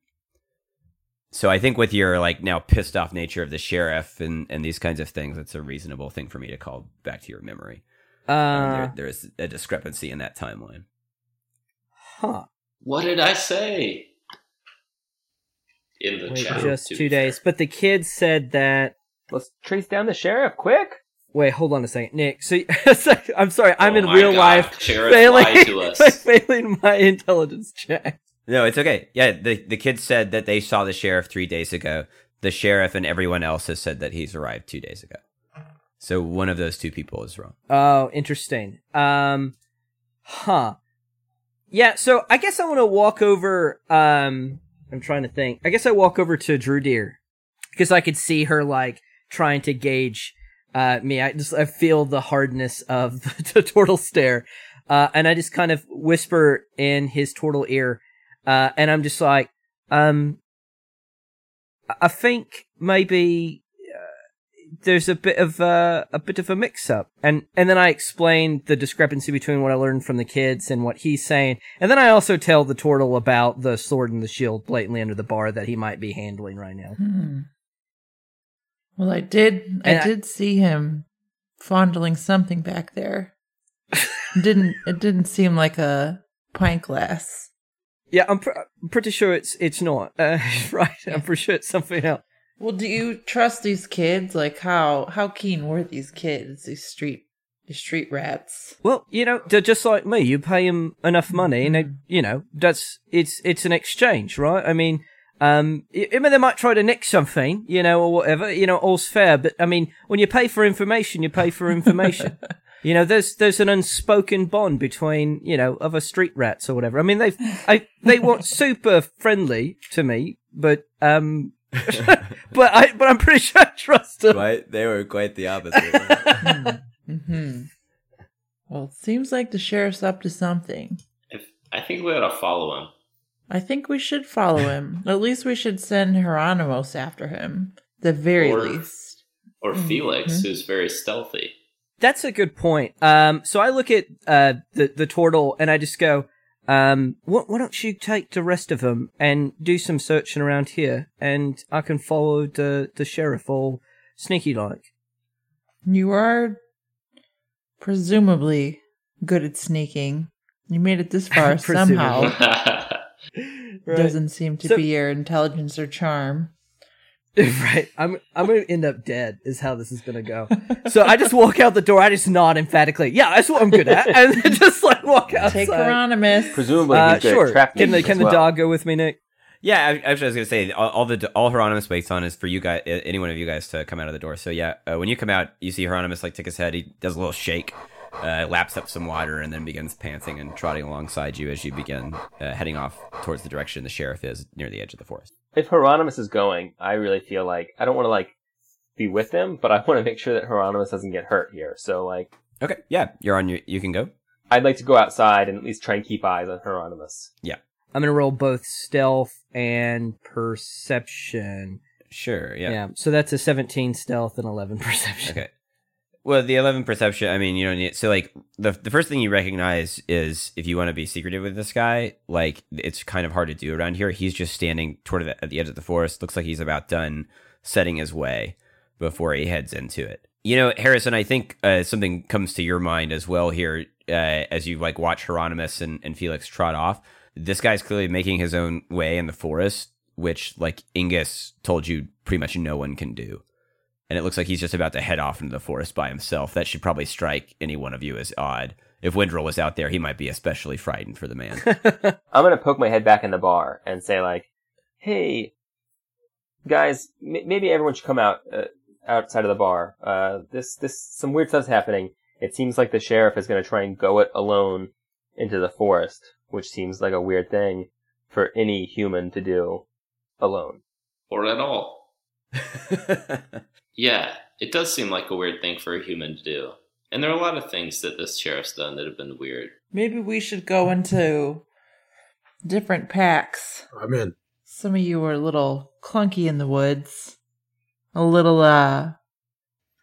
So I think with your like now pissed off nature of the sheriff and, and these kinds of things, it's a reasonable thing for me to call back to your memory. Uh, um, there, there's a discrepancy in that timeline. Huh. What did I say? In the Wait, chat. Just two days. But the kids said that... Let's trace down the sheriff quick. Wait, hold on a second, Nick. So, so I'm sorry, I'm oh in real God. life failing, lied to us. failing my intelligence check. No, it's okay. Yeah, the, the kids said that they saw the sheriff three days ago. The sheriff and everyone else has said that he's arrived two days ago. So one of those two people is wrong. Oh, interesting. Um, huh. Yeah, so I guess I want to walk over, um, I'm trying to think. I guess I walk over to Drew Deer, because I could see her, like, trying to gauge... Uh, me, I just, I feel the hardness of the, the turtle stare. Uh, and I just kind of whisper in his turtle ear. Uh, and I'm just like, um, I think maybe uh, there's a bit of a, a bit of a mix up. And, and then I explain the discrepancy between what I learned from the kids and what he's saying. And then I also tell the turtle about the sword and the shield blatantly under the bar that he might be handling right now. Hmm. Well, I did. I, I did see him fondling something back there. It didn't it didn't seem like a pint glass? Yeah, I'm, pr- I'm pretty sure it's it's not uh, right. Yeah. I'm pretty sure it's something else. Well, do you trust these kids? Like, how how keen were these kids, these street these street rats? Well, you know, they're just like me. You pay them enough money, and they, you know, that's it's it's an exchange, right? I mean, um, I mean, they might try to nick something, you know, or whatever. You know, all's fair. But I mean, when you pay for information, you pay for information. You know, there's there's an unspoken bond between, you know, other street rats or whatever. I mean, they've I, they weren't super friendly to me, but um, but I but I'm pretty sure I trust them. Right? They were quite the opposite. Mm-hmm. Well, it seems like the sheriff's up to something. If, I think we ought to follow him. I think we should follow him. At least we should send Hieronymus after him. The very or, least, or Felix, mm-hmm. who's very stealthy. That's a good point. Um, so I look at uh, the the turtle and I just go, um, why, why don't you take the rest of them and do some searching around here, and I can follow the, the sheriff all sneaky like. You are presumably good at sneaking. You made it this far somehow. Right. Doesn't seem to so, be your intelligence or charm. Right, I'm I'm gonna end up dead is how this is gonna go. So I just walk out the door. I just nod emphatically. Yeah, that's what I'm good at, and just like walk outside. Take Hieronymus. Presumably, uh, he's good sure. At trap can the can well. the dog go with me, Nick? Yeah, I, I was just gonna say all, all the all Hieronymus waits on is for you guys, any one of you guys, to come out of the door. So yeah, uh, when you come out, you see Hieronymus like tick his head. He does a little shake, uh, laps up some water, and then begins panting and trotting alongside you as you begin uh, heading off towards the direction the sheriff is near the edge of the forest. If Hieronymus is going, I really feel like I don't want to like be with him, but I want to make sure that Hieronymus doesn't get hurt here. So like, okay, yeah, you're on. Your, you can go. I'd like to go outside and at least try and keep eyes on Hieronymus. Yeah, I'm gonna roll both stealth and perception. Sure. Yeah. Yeah. So that's a seventeen stealth and eleven perception. Okay. Well, the eleven perception. I mean, you don't need. So like the the first thing you recognize is if you want to be secretive with this guy, like it's kind of hard to do around here. He's just standing toward the, at the edge of the forest. Looks like he's about done setting his way before he heads into it. You know, Harrison, I think uh, something comes to your mind as well here uh, as you like watch Hieronymus and, and Felix trot off. This guy's clearly making his own way in the forest, which like Ingus told you, pretty much no one can do. And it looks like he's just about to head off into the forest by himself. That should probably strike any one of you as odd. If Winthrol was out there, he might be especially frightened for the man. I'm going to poke my head back in the bar and say, like, hey, guys, m- maybe everyone should come out uh, outside of the bar. Uh, this, this, some weird stuff's happening. It seems like the sheriff is going to try and go it alone into the forest, which seems like a weird thing for any human to do alone. Or at all. Yeah, it does seem like a weird thing for a human to do. And there are a lot of things that this sheriff's done that have been weird. Maybe we should go into different packs. I'm in. Some of you were a little clunky in the woods. A little, uh,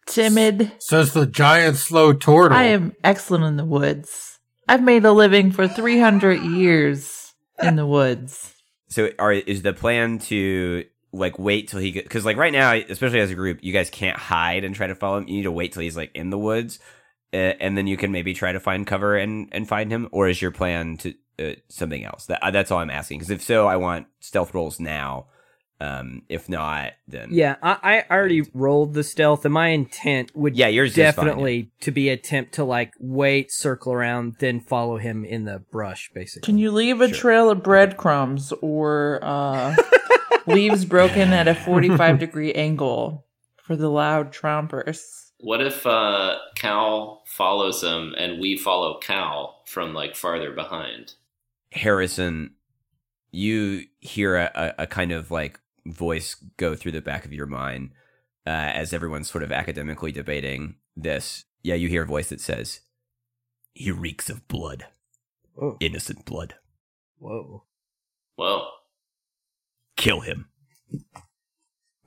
timid. Says the giant slow turtle. I am excellent in the woods. I've made a living for three hundred years in the woods. So are, is the plan to... like wait till he, because like right now, especially as a group, you guys can't hide and try to follow him. You need to wait till he's like in the woods, uh, and then you can maybe try to find cover and, and find him. Or is your plan to uh, something else? That uh, that's all I'm asking. Because if so, I want stealth rolls now. Um, if not, then yeah, I, I already rolled the stealth, and my intent would yeah, yours definitely is fine, yeah. to be attempt to like wait, circle around, then follow him in the brush. Basically, can you leave a sure. trail of breadcrumbs or? Uh... Leaves broken at a forty-five degree angle for the loud trompers. What if uh, Cal follows him and we follow Cal from like farther behind? Harrison, you hear a, a kind of like voice go through the back of your mind uh, as everyone's sort of academically debating this. Yeah, you hear a voice that says, "He reeks of blood, oh. innocent blood." Whoa, whoa. Kill him.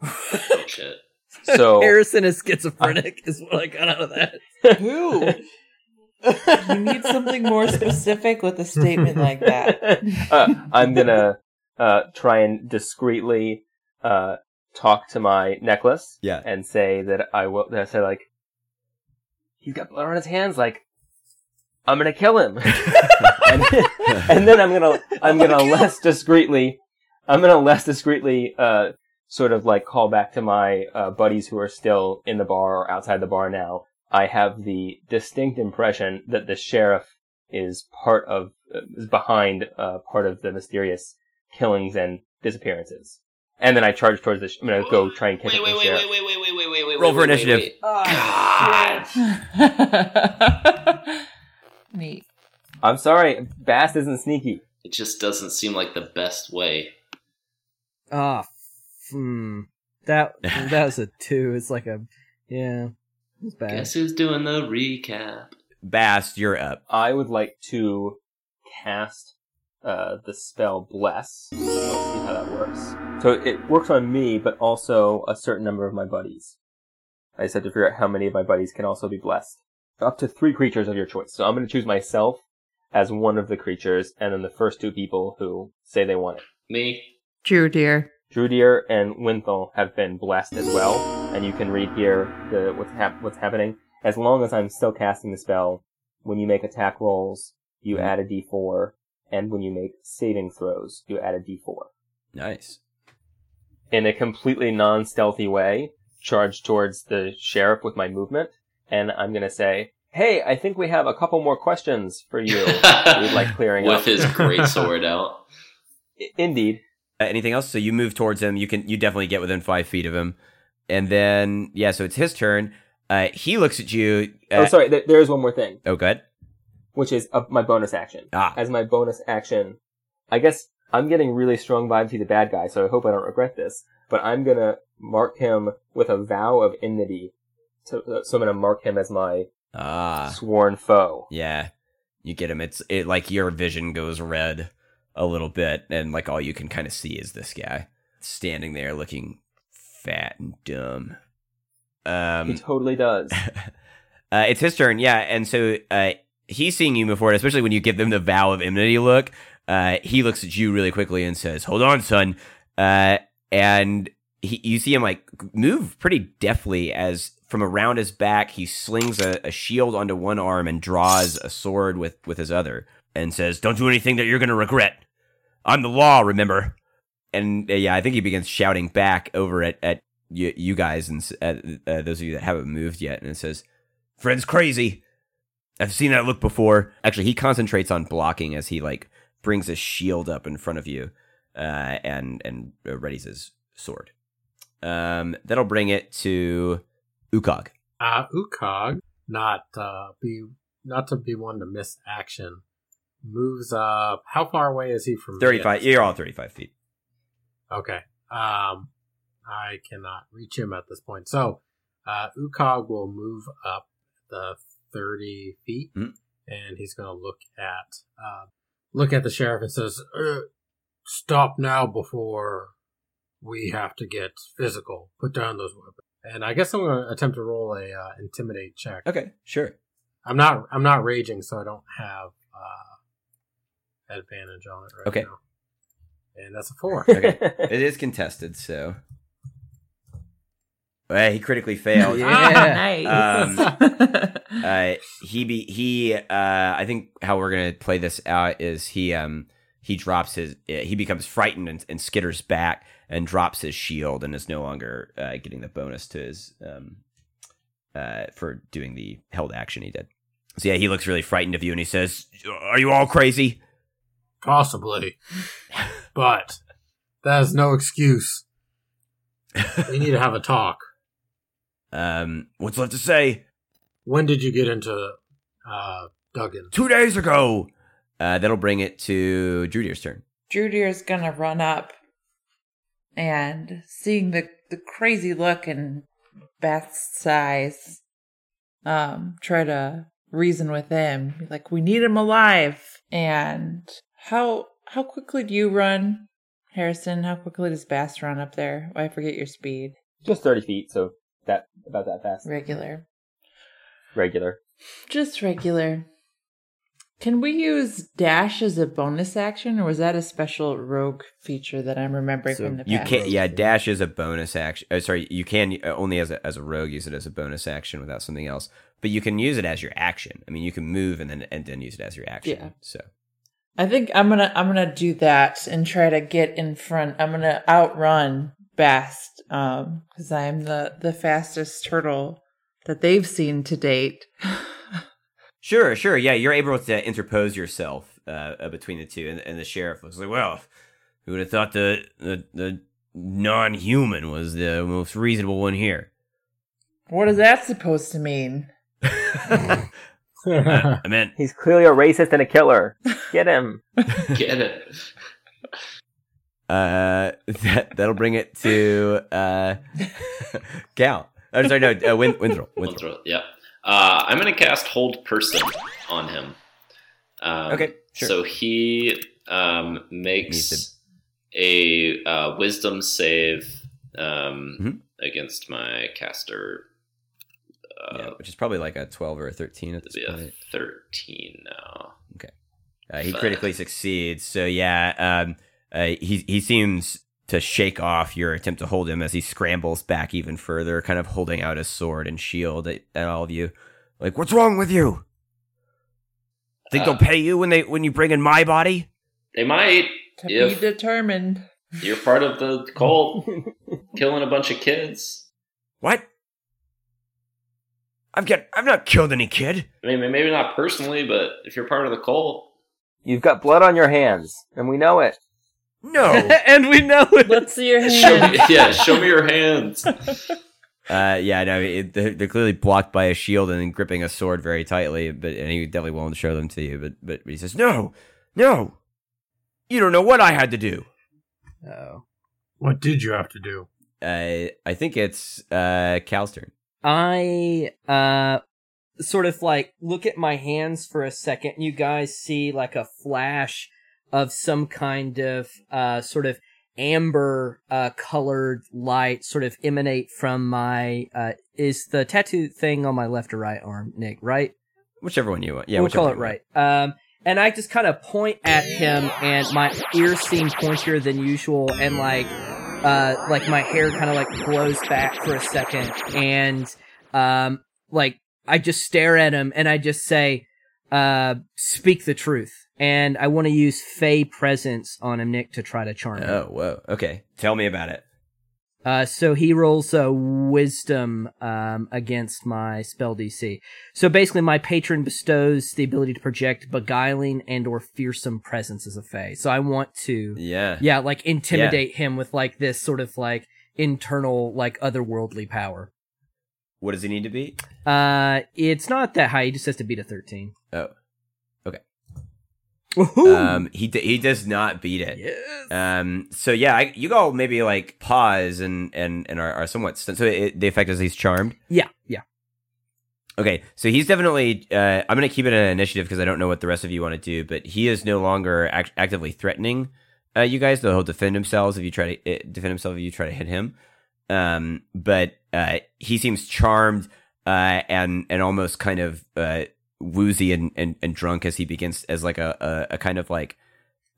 Oh, shit. So Harrison is schizophrenic I, is what I got out of that. Who? You need something more specific with a statement like that. uh, I'm gonna uh, try and discreetly uh, talk to my necklace. Yeah. And say that I will. That I say like, he's got blood on his hands. Like, I'm gonna kill him. and, and then I'm gonna I'm gonna less discreetly. I'm going to less discreetly uh, sort of like call back to my uh, buddies who are still in the bar or outside the bar now, I have the distinct impression that the sheriff is part of, uh, is behind uh, part of the mysterious killings and disappearances. And then I charge towards the. Sh- I'm gonna go try and catch wait, up wait, the wait, sheriff. Wait, wait, wait, wait, wait, wait, wait, Roll wait, for initiative. Wait, wait. Oh, God. Neat. I'm sorry, Bast isn't sneaky. It just doesn't seem like the best way. Ah, oh, hmm. That that was a two. It's like a yeah. It's bad. Guess who's doing the recap? Bast, you're up. I would like to cast uh, the spell Bless. Let's see how that works. So it works on me, but also a certain number of my buddies. I just have to figure out how many of my buddies can also be blessed. Up to three creatures of your choice. So I'm going to choose myself as one of the creatures, and then the first two people who say they want it. Me. Drew Deer. Drew Deer and Winthel have been blessed as well, and you can read here the, what's, hap- what's happening. As long as I'm still casting the spell, when you make attack rolls, you add a d four, and when you make saving throws, you add a d four. Nice. In a completely non-stealthy way, charge towards the sheriff with my movement, and I'm going to say, hey, I think we have a couple more questions for you. We'd like clearing with up. With his great sword out. Indeed. Uh, anything else? So you move towards him. You can. You definitely get within five feet of him. And then, yeah, so it's his turn. Uh, he looks at you. Uh, oh, sorry. Th- there is one more thing. Oh, good. Which is uh, my bonus action. Ah. As my bonus action, I guess I'm getting really strong vibes to the bad guy, so I hope I don't regret this. But I'm going to mark him with a vow of enmity. To, uh, so I'm going to mark him as my ah. sworn foe. Yeah. You get him. It's it like your vision goes red a little bit, and like all you can kind of see is this guy standing there looking fat and dumb. Um, he totally does. uh, it's his turn, yeah, and so uh, he's seeing you move forward, especially when you give them the vow of enmity look. Uh, he looks at you really quickly and says, "Hold on, son," uh, and he, you see him like move pretty deftly as from around his back he slings a, a shield onto one arm and draws a sword with, with his other, and says, "Don't do anything that you're going to regret. I'm the law, remember." And uh, yeah, I think he begins shouting back over at at. You, you guys and uh, uh, those of you that haven't moved yet, and it says, "Friend's crazy. I've seen that look before." Actually, he concentrates on blocking as he like brings his shield up in front of you uh, and and uh, readies his sword. Um, that'll bring it to Ukog. Uh, Ukog, not uh, be not to be one to miss action, moves up. How far away is he from? Thirty-five. You're all thirty-five feet. Okay. Um. I cannot reach him at this point. So, uh, Ukog will move up the thirty feet, mm-hmm. and he's going to look at uh, look at the sheriff and says, "Stop now before we have to get physical. Put down those weapons." And I guess I'm going to attempt to roll a uh, intimidate check. Okay, sure. I'm not I'm not raging, so I don't have uh, advantage on it right okay. now. And that's a four. Okay, it is contested, so. Well, he critically failed. Yeah, nice. Um, uh, he be, he. Uh, I think how we're gonna play this out is he um he drops his he becomes frightened and, and skitters back and drops his shield and is no longer uh, getting the bonus to his um uh for doing the held action he did. So yeah, he looks really frightened of you and he says, "Are you all crazy?" Possibly, but that is no excuse. We need to have a talk. Um, what's left to say? When did you get into uh, Dugan? Two days ago. Uh, that'll bring it to Drew Deer's turn. Drew Deer's gonna run up, and seeing the, the crazy look in Beth's eyes, um, try to reason with him. Like, we need him alive. And how how quickly do you run, Harrison? How quickly does Bast run up there? Oh, I forget your speed. Just thirty feet, so. That about that fast. Regular. Regular. Just regular. Can we use dash as a bonus action, or was that a special rogue feature that I'm remembering so from the past? You can, yeah, dash is a bonus action. Oh, sorry, you can only as a, as a rogue use it as a bonus action without something else, but you can use it as your action. I mean, you can move and then and then use it as your action. Yeah. So. I think I'm gonna I'm gonna do that and try to get in front. I'm gonna outrun Bast, um, because I am the, the fastest turtle that they've seen to date. Sure, sure. Yeah, you're able to interpose yourself uh, between the two. And, and the sheriff looks like, well, who would have thought the, the, the non-human was the most reasonable one here? What is that supposed to mean? uh, I meant... He's clearly a racist and a killer. Get him. Get him. Uh, that, that'll bring it to uh, Gal. I'm oh, sorry, no, uh, Win- Winthrol. Winthrol. Winthrol, yeah. Uh, I'm going to cast Hold Person on him. Um, okay, sure. So he um, makes a uh, wisdom save um, mm-hmm. against my caster. Uh, yeah, which is probably like a twelve or a thirteen at this point. It'll be a thirteen now. Okay. Uh, he Fun. critically succeeds. So, yeah, um, uh, he he seems to shake off your attempt to hold him as he scrambles back even further, kind of holding out his sword and shield at, at all of you. Like, what's wrong with you? Think uh, they'll pay you when they when you bring in my body? They might. To be determined. You're part of the cult, killing a bunch of kids. What? I've got. I've not killed any kid. I mean, maybe not personally, but if you're part of the cult, you've got blood on your hands, and we know it. No, and we know it. Let's see your hands. Show me, yeah, show me your hands. uh, yeah, no, it, they're, they're clearly blocked by a shield and gripping a sword very tightly. But and he definitely won't show them to you. But but he says, no, no, you don't know what I had to do. Oh, what did you have to do? Uh, I think it's uh, Cal's turn. I uh sort of like look at my hands for a second. You guys see like a flash of some kind of uh sort of amber uh colored light sort of emanate from my uh is the tattoo thing on my left or right arm, Nick, right? Whichever one you want. Yeah, we'll call it right. Um and I just kind of point at him and my ears seem pointier than usual and like Uh, like my hair kind of like blows back for a second and, um, like I just stare at him and I just say, uh, speak the truth. And I want to use Fey presence on him, Nick, to try to charm him. Oh, whoa. Okay. Tell me about it. Uh, so he rolls a wisdom, um, against my spell D C. So basically my patron bestows the ability to project beguiling and or fearsome presence as a Fae. So I want to, yeah, yeah, like intimidate yeah. him with like this sort of like internal, like otherworldly power. What does he need to beat? Uh, it's not that high. He just has to beat a thirteen. Oh, okay. Woo-hoo! Um, he d- he does not beat it. Yes. Um, so yeah, I, you all maybe like pause and and and are, are somewhat st- so it, the effect is he's charmed. Yeah, yeah. Okay, so he's definitely. Uh, I'm gonna keep it an initiative because I don't know what the rest of you want to do, but he is no longer act- actively threatening uh, you guys. Though he'll defend himself if you try to uh, defend himself if you try to hit him. Um, but uh, he seems charmed uh, and and almost kind of. Uh, woozy and, and, and drunk as he begins as like a, a, a kind of like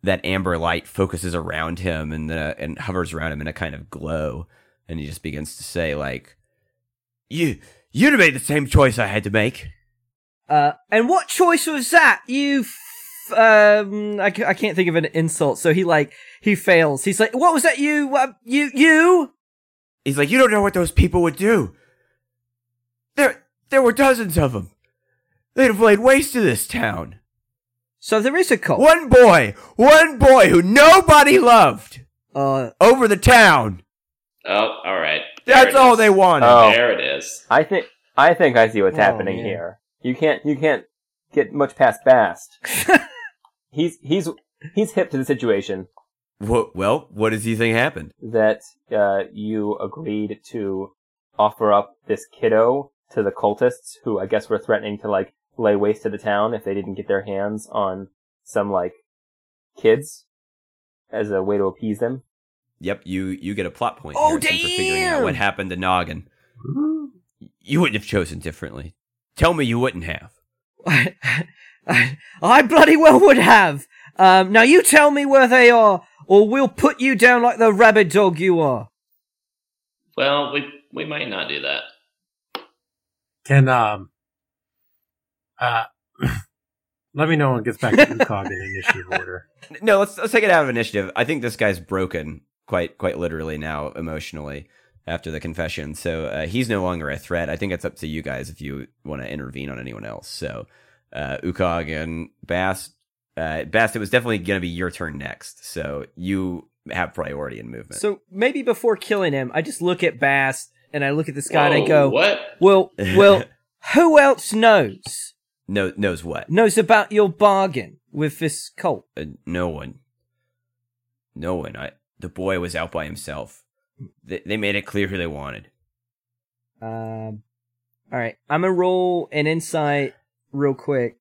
that amber light focuses around him and the, and hovers around him in a kind of glow. And he just begins to say like, you, you'd have made the same choice I had to make. Uh, and what choice was that? You, f- um, I, I can't think of an insult. So he like, he fails. He's like, what was that? You, uh, you, you, he's like, you don't know what those people would do. There, there were dozens of them. They'd have laid waste to this town. So there is a cult. One boy, one boy who nobody loved uh, over the town. Oh, all right. There That's all is. They wanted. Oh. There it is. I think I think I see what's oh, happening man. Here. You can't you can't get much past Bast. he's he's he's hip to the situation. What, well, what does he think happened? That uh, you agreed to offer up this kiddo to the cultists, who I guess were threatening to like. lay waste to the town if they didn't get their hands on some, like, kids as a way to appease them. Yep, you, you get a plot point oh, damn! For figuring out what happened to Noggin. You wouldn't have chosen differently. Tell me you wouldn't have. I, I bloody well would have. Um, now you tell me where they are, or we'll put you down like the rabid dog you are. Well, we we might not do that. Can, um... Uh, let me know when it gets back to Ukog in initiative order. No, let's let's take it out of initiative. I think this guy's broken. quite quite literally now emotionally after the confession. So uh, he's no longer a threat. I think it's up to you guys if you want to intervene on anyone else. So uh, Ukog and Bast, uh, Bast, it was definitely going to be your turn next. So you have priority in movement. So maybe before killing him, I just look at Bast and I look at this guy Whoa, and I go, "What? Well, well, who else knows? No, knows what? Knows about your bargain with this cult? Uh, no one. No one. I, the boy was out by himself. They, they made it clear who they wanted." Um. All right, I'm gonna roll an insight real quick.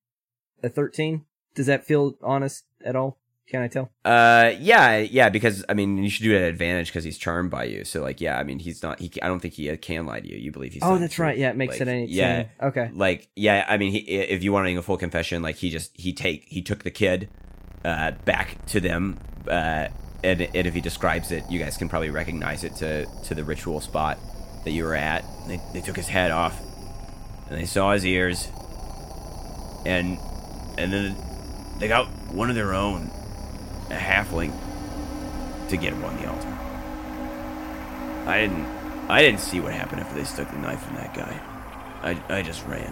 A thirteen. Does that feel honest at all? Can I tell? Uh, yeah, yeah. Because I mean, you should do it at advantage because he's charmed by you. So, like, yeah, I mean, he's not. He, I don't think he can lie to you. You believe he's. Oh, that's right. Yeah, it makes like, it any. Yeah. Okay. Like, yeah, I mean, he, if you want to make a full confession, like he just he take he took the kid, uh, back to them, uh, and, and if he describes it, you guys can probably recognize it to to the ritual spot that you were at. They they took his head off, and they saw his ears, and and then they got one of their own. A halfling to get him on the altar. I didn't I didn't see what happened after they stuck the knife in that guy. I, I just ran.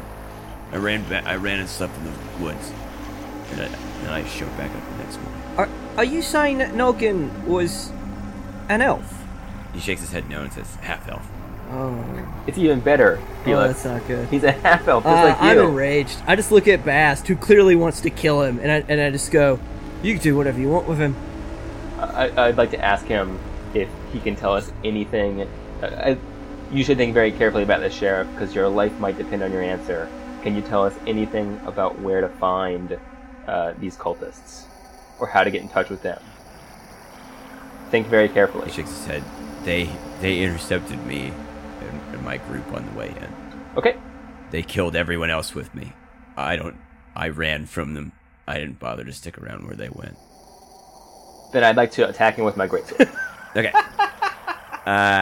I ran back, I ran and slept in the woods. And I, and I showed back up the next morning. Are, are you saying that Noggin was an elf? He shakes his head no and says, half elf. Oh. It's even better, Felix. Oh, that's not good. He's a half elf, just uh, like you. I'm enraged. I just look at Bast, who clearly wants to kill him, and I and I just go, "You can do whatever you want with him." I, I'd like to ask him if he can tell us anything. I, you should think very carefully about this, Sheriff, because your life might depend on your answer. Can you tell us anything about where to find uh, these cultists? Or how to get in touch with them? Think very carefully. He shakes his head. They, they intercepted me and, and my group on the way in. Okay. They killed everyone else with me. I don't... I ran from them. I didn't bother to stick around where they went. Then I'd like to attack him with my greatsword. Okay. Uh,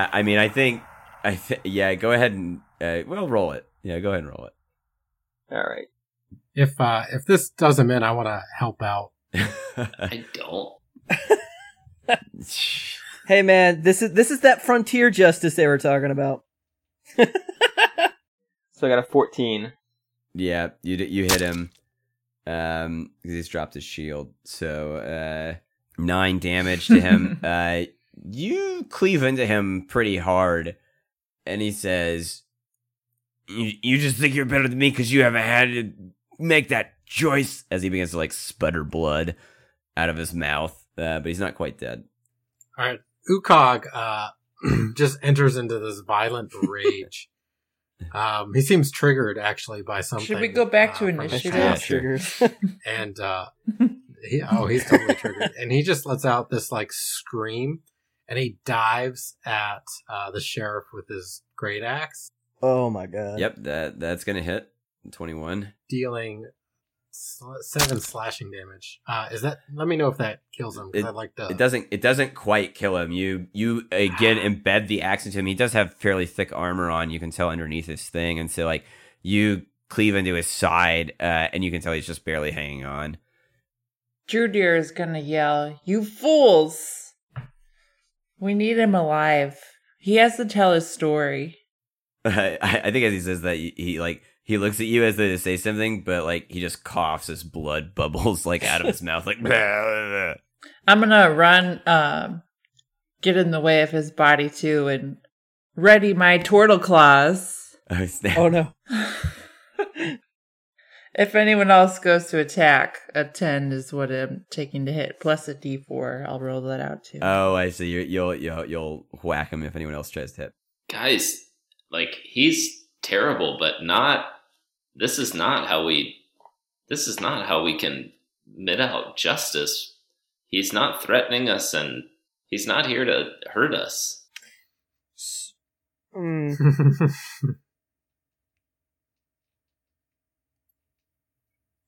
I mean, I think... I th- Yeah, go ahead and... Uh, we'll roll it. Yeah, go ahead and roll it. All right. If uh, if this doesn't end, I want to help out. I don't. Hey, man, this is this is that frontier justice they were talking about. So I got a fourteen. Yeah, you you hit him. Um, he's dropped his shield, so uh, nine damage to him. uh, you cleave into him pretty hard, and he says, "You, you just think you're better than me because you haven't had to make that choice." As he begins to like sputter blood out of his mouth, uh, but he's not quite dead. All right, Ukog uh just enters into this violent rage. Um, he seems triggered, actually, by something. Should we go back uh, to initiative? Yeah, sure. And, uh, he, oh, he's totally triggered. And he just lets out this, like, scream, and he dives at uh, the sheriff with his great axe. Oh, my God. Yep, that that's going to hit. twenty-one. Dealing sl- seven slashing damage. Uh, is that? Let me know if that kills him, because I'd like to... It doesn't, it doesn't quite kill him. You, you again, embed the axe into him. He does have fairly thick armor on. You can tell underneath his thing. And so, like, you cleave into his side, uh, and you can tell he's just barely hanging on. Drew Deer is going to yell, "You fools! We need him alive. He has to tell his story." I, I think as he says that, he, he like... He looks at you as though to say something, but, like, he just coughs as blood bubbles, like, out of his mouth, like, blah, blah, blah. I'm gonna run, um, get in the way of his body, too, and ready my turtle claws. Oh, snap. Oh no. If anyone else goes to attack, a ten is what I'm taking to hit, plus a d four. I'll roll that out, too. Oh, I see. You're, you'll, you'll, you'll whack him if anyone else tries to hit. Guys, like, he's... terrible, but not this is not how we this is not how we can mete out justice. He's not threatening us, and he's not here to hurt us. Mm.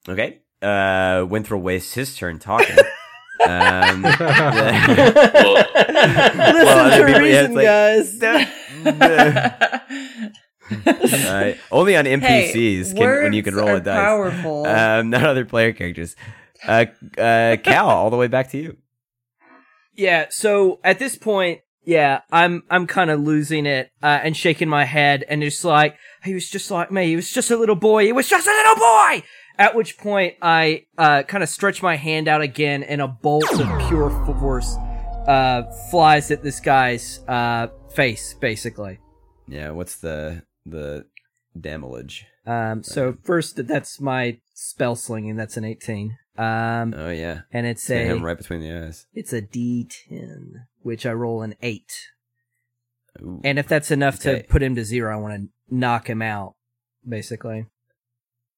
Okay. Uh Winthrol wastes his turn talking. um, well, Listen well, to reason, like, guys. Duh, duh. uh, only on N P Cs hey, can, when you can roll a dice. Powerful. Um, not other player characters. Uh, uh, Cal, all the way back to you. Yeah, so at this point, yeah, I'm I'm kind of losing it uh, and shaking my head, and it's like, he was just like me. He was just a little boy. He was just a little boy! At which point, I uh, kind of stretch my hand out again, and a bolt of pure force uh, flies at this guy's uh, face, basically. Yeah, what's the the damage? Um, so first, that's my spell slinging. That's an eighteen. Um, oh yeah, and it's so a him right between the eyes. It's a D ten, which I roll an eight. Ooh. And if that's enough okay. to put him to zero, I want to knock him out, basically.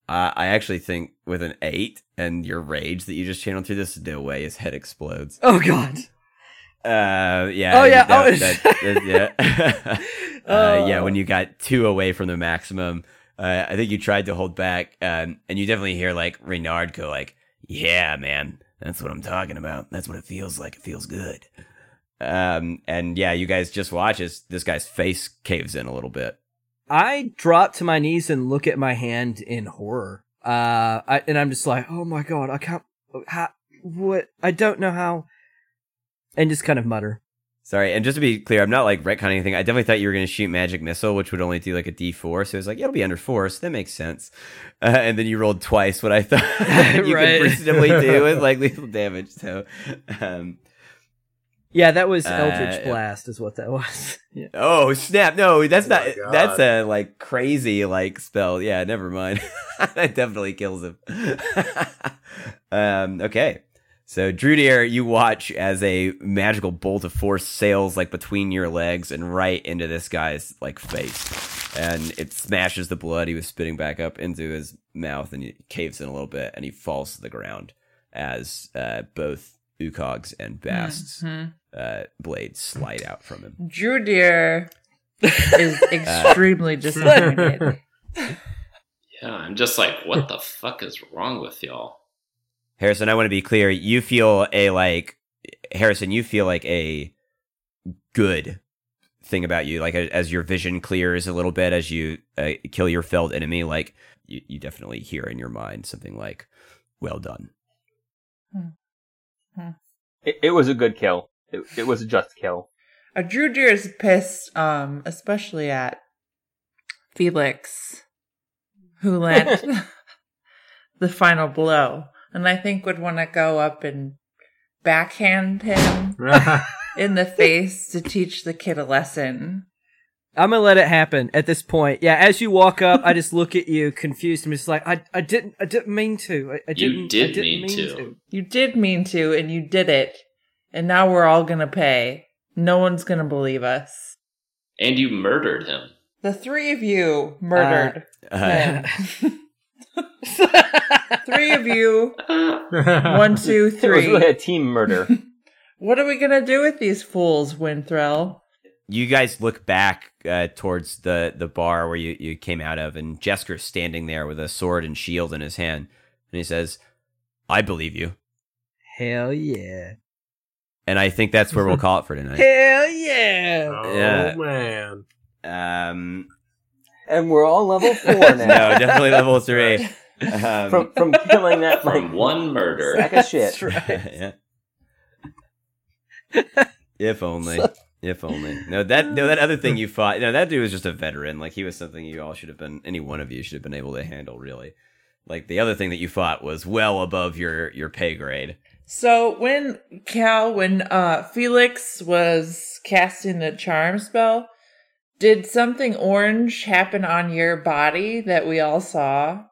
Uh, I actually think with an eight and your rage that you just channeled through this, no way his head explodes. Oh god. Uh, yeah. Oh, yeah. That, oh. That, that, yeah. uh, oh. Yeah, when you got two away from the maximum, uh, I think you tried to hold back, um, and you definitely hear, like, Reynard go, like, yeah, man, that's what I'm talking about. That's what it feels like. It feels good. Um, and, yeah, you guys just watch as this guy's face caves in a little bit. I drop to my knees and look at my hand in horror. Uh, I, and I'm just like, oh, my God, I can't, how, what, I don't know how. And just kind of mutter. Sorry, and just to be clear, I'm not, like, retconning anything. I definitely thought you were going to shoot Magic Missile, which would only do, like, a D four. So it was like, yeah, it'll be under four, so that makes sense. Uh, and then you rolled twice what I thought you right. could reasonably do with, like, lethal damage. So, um... Yeah, that was Eldritch uh, Blast is what that was. Yeah. Oh, snap. No, that's oh not... That's a, like, crazy, like, spell. Yeah, never mind. That definitely kills him. um, okay. So, Drudier, you watch as a magical bolt of force sails, like, between your legs and right into this guy's, like, face. And it smashes the blood he was spitting back up into his mouth, and it caves in a little bit, and he falls to the ground as uh, both Ukog's and Bast's mm-hmm. uh, blades slide out from him. Drudier is extremely uh, disappointed. Yeah, I'm just like, what the fuck is wrong with y'all? Harrison, I want to be clear. You feel a, like, Harrison, you feel like a good thing about you. Like, a, as your vision clears a little bit, as you uh, kill your felled enemy, like, you, you definitely hear in your mind something like, well done. It, it was a good kill. It, it was a just kill. A Drew Deer is pissed, um, especially at Felix, who lent the final blow. And I think would want to go up and backhand him in the face to teach the kid a lesson. I'm going to let it happen at this point. Yeah, as you walk up, I just look at you confused. I'm just like, I I didn't I didn't mean to. I, I didn't, you did I didn't mean, mean to. to. You did mean to, and you did it. And now we're all going to pay. No one's going to believe us. And you murdered him. The three of you murdered uh, him. Uh, Three of you. One, two, three. It was really a team murder. What are we going to do with these fools, Winthrol? You guys look back uh, towards the, the bar where you, you came out of, and Jesker's standing there with a sword and shield in his hand. And he says, I believe you. Hell yeah. And I think that's where we'll call it for tonight. Hell yeah. Oh, yeah. Man. Um... And we're all level four now. No, definitely level three. Um, from from killing that from like, one murder, sack of shit. Right. Yeah. If only, if only. No, that no that other thing you fought. No, that dude was just a veteran. Like he was something you all should have been. Any one of you should have been able to handle. Really, like the other thing that you fought was well above your your pay grade. So when Cal, when uh, Felix was casting the charm spell. Did something orange happen on your body that we all saw?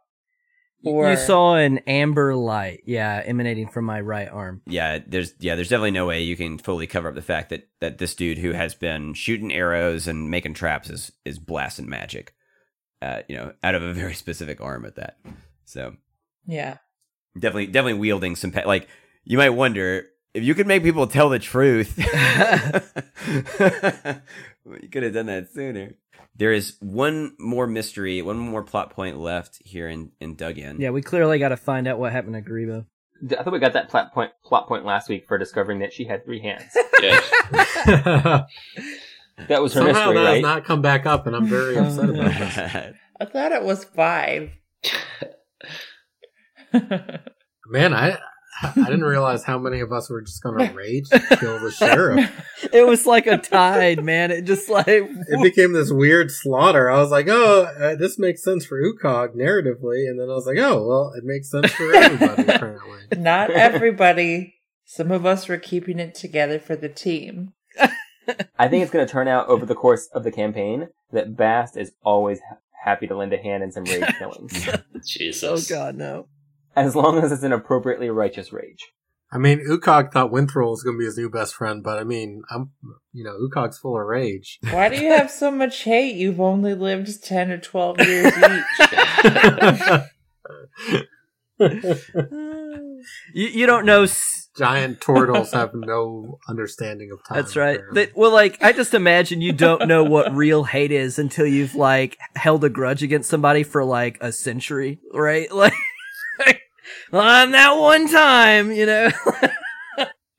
Or... You saw an amber light, yeah, emanating from my right arm. Yeah, there's yeah, there's definitely no way you can fully cover up the fact that, that this dude who has been shooting arrows and making traps is, is blasting magic, uh, you know, out of a very specific arm at that. So yeah, definitely definitely wielding some pe- like you might wonder. If you could make people tell the truth, well, you could have done that sooner. There is one more mystery, one more plot point left here in, in Dugan. Yeah, we clearly got to find out what happened to Garibo. I thought we got that plot point, plot point last week for discovering that she had three hands. Yeah. That was her Somehow mystery, Somehow that right? has not come back up, and I'm very upset about that. I thought it was five. Man, I... I didn't realize how many of us were just going to rage to kill the sheriff. It was like a tide, man. It just like... It became this weird slaughter. I was like, oh, uh, this makes sense for Ukog narratively. And then I was like, oh, well, it makes sense for everybody, apparently. Not everybody. Some of us were keeping it together for the team. I think it's going to turn out over the course of the campaign that Bast is always ha- happy to lend a hand in some rage killings. Jesus. Oh, God, no. As long as it's an appropriately righteous rage. I mean, Ukog thought Winthrol was going to be his new best friend, but I mean, I'm, you know, Ukog's full of rage. Why do you have so much hate? You've only lived ten or twelve years each. you, you don't know... S- Giant turtles have no understanding of time. That's right. They, well, like, I just imagine you don't know what real hate is until you've, like, held a grudge against somebody for, like, a century, right? Like... On that one time, you know.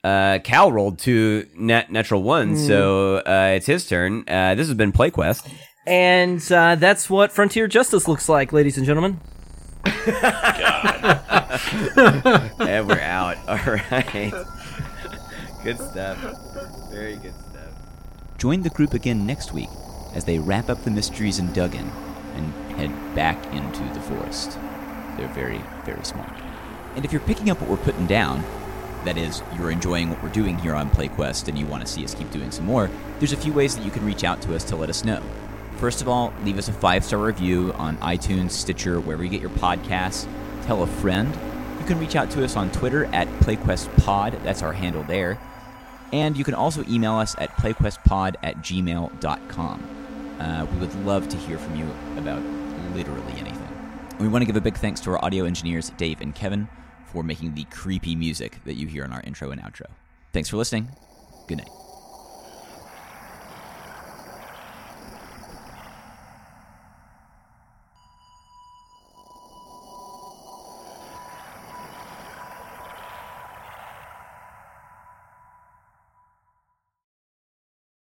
uh, Cal rolled two nat- natural ones, mm. so uh, it's his turn. Uh, this has been PlayQuest. And uh, that's what Frontier Justice looks like, ladies and gentlemen. God. And we're out. All right. Good stuff. Very good stuff. Join the group again next week as they wrap up the mysteries in Dugan and head back into the forest. They're very, very smart. And if you're picking up what we're putting down, that is, you're enjoying what we're doing here on PlayQuest and you want to see us keep doing some more, there's a few ways that you can reach out to us to let us know. First of all, leave us a five-star review on iTunes, Stitcher, wherever you get your podcasts. Tell a friend. You can reach out to us on Twitter at PlayQuestPod. That's our handle there. And you can also email us at PlayQuestPod at gmail dot com. Uh, we would love to hear from you about literally anything. We want to give a big thanks to our audio engineers, Dave and Kevin, for making the creepy music that you hear in our intro and outro. Thanks for listening. Good night.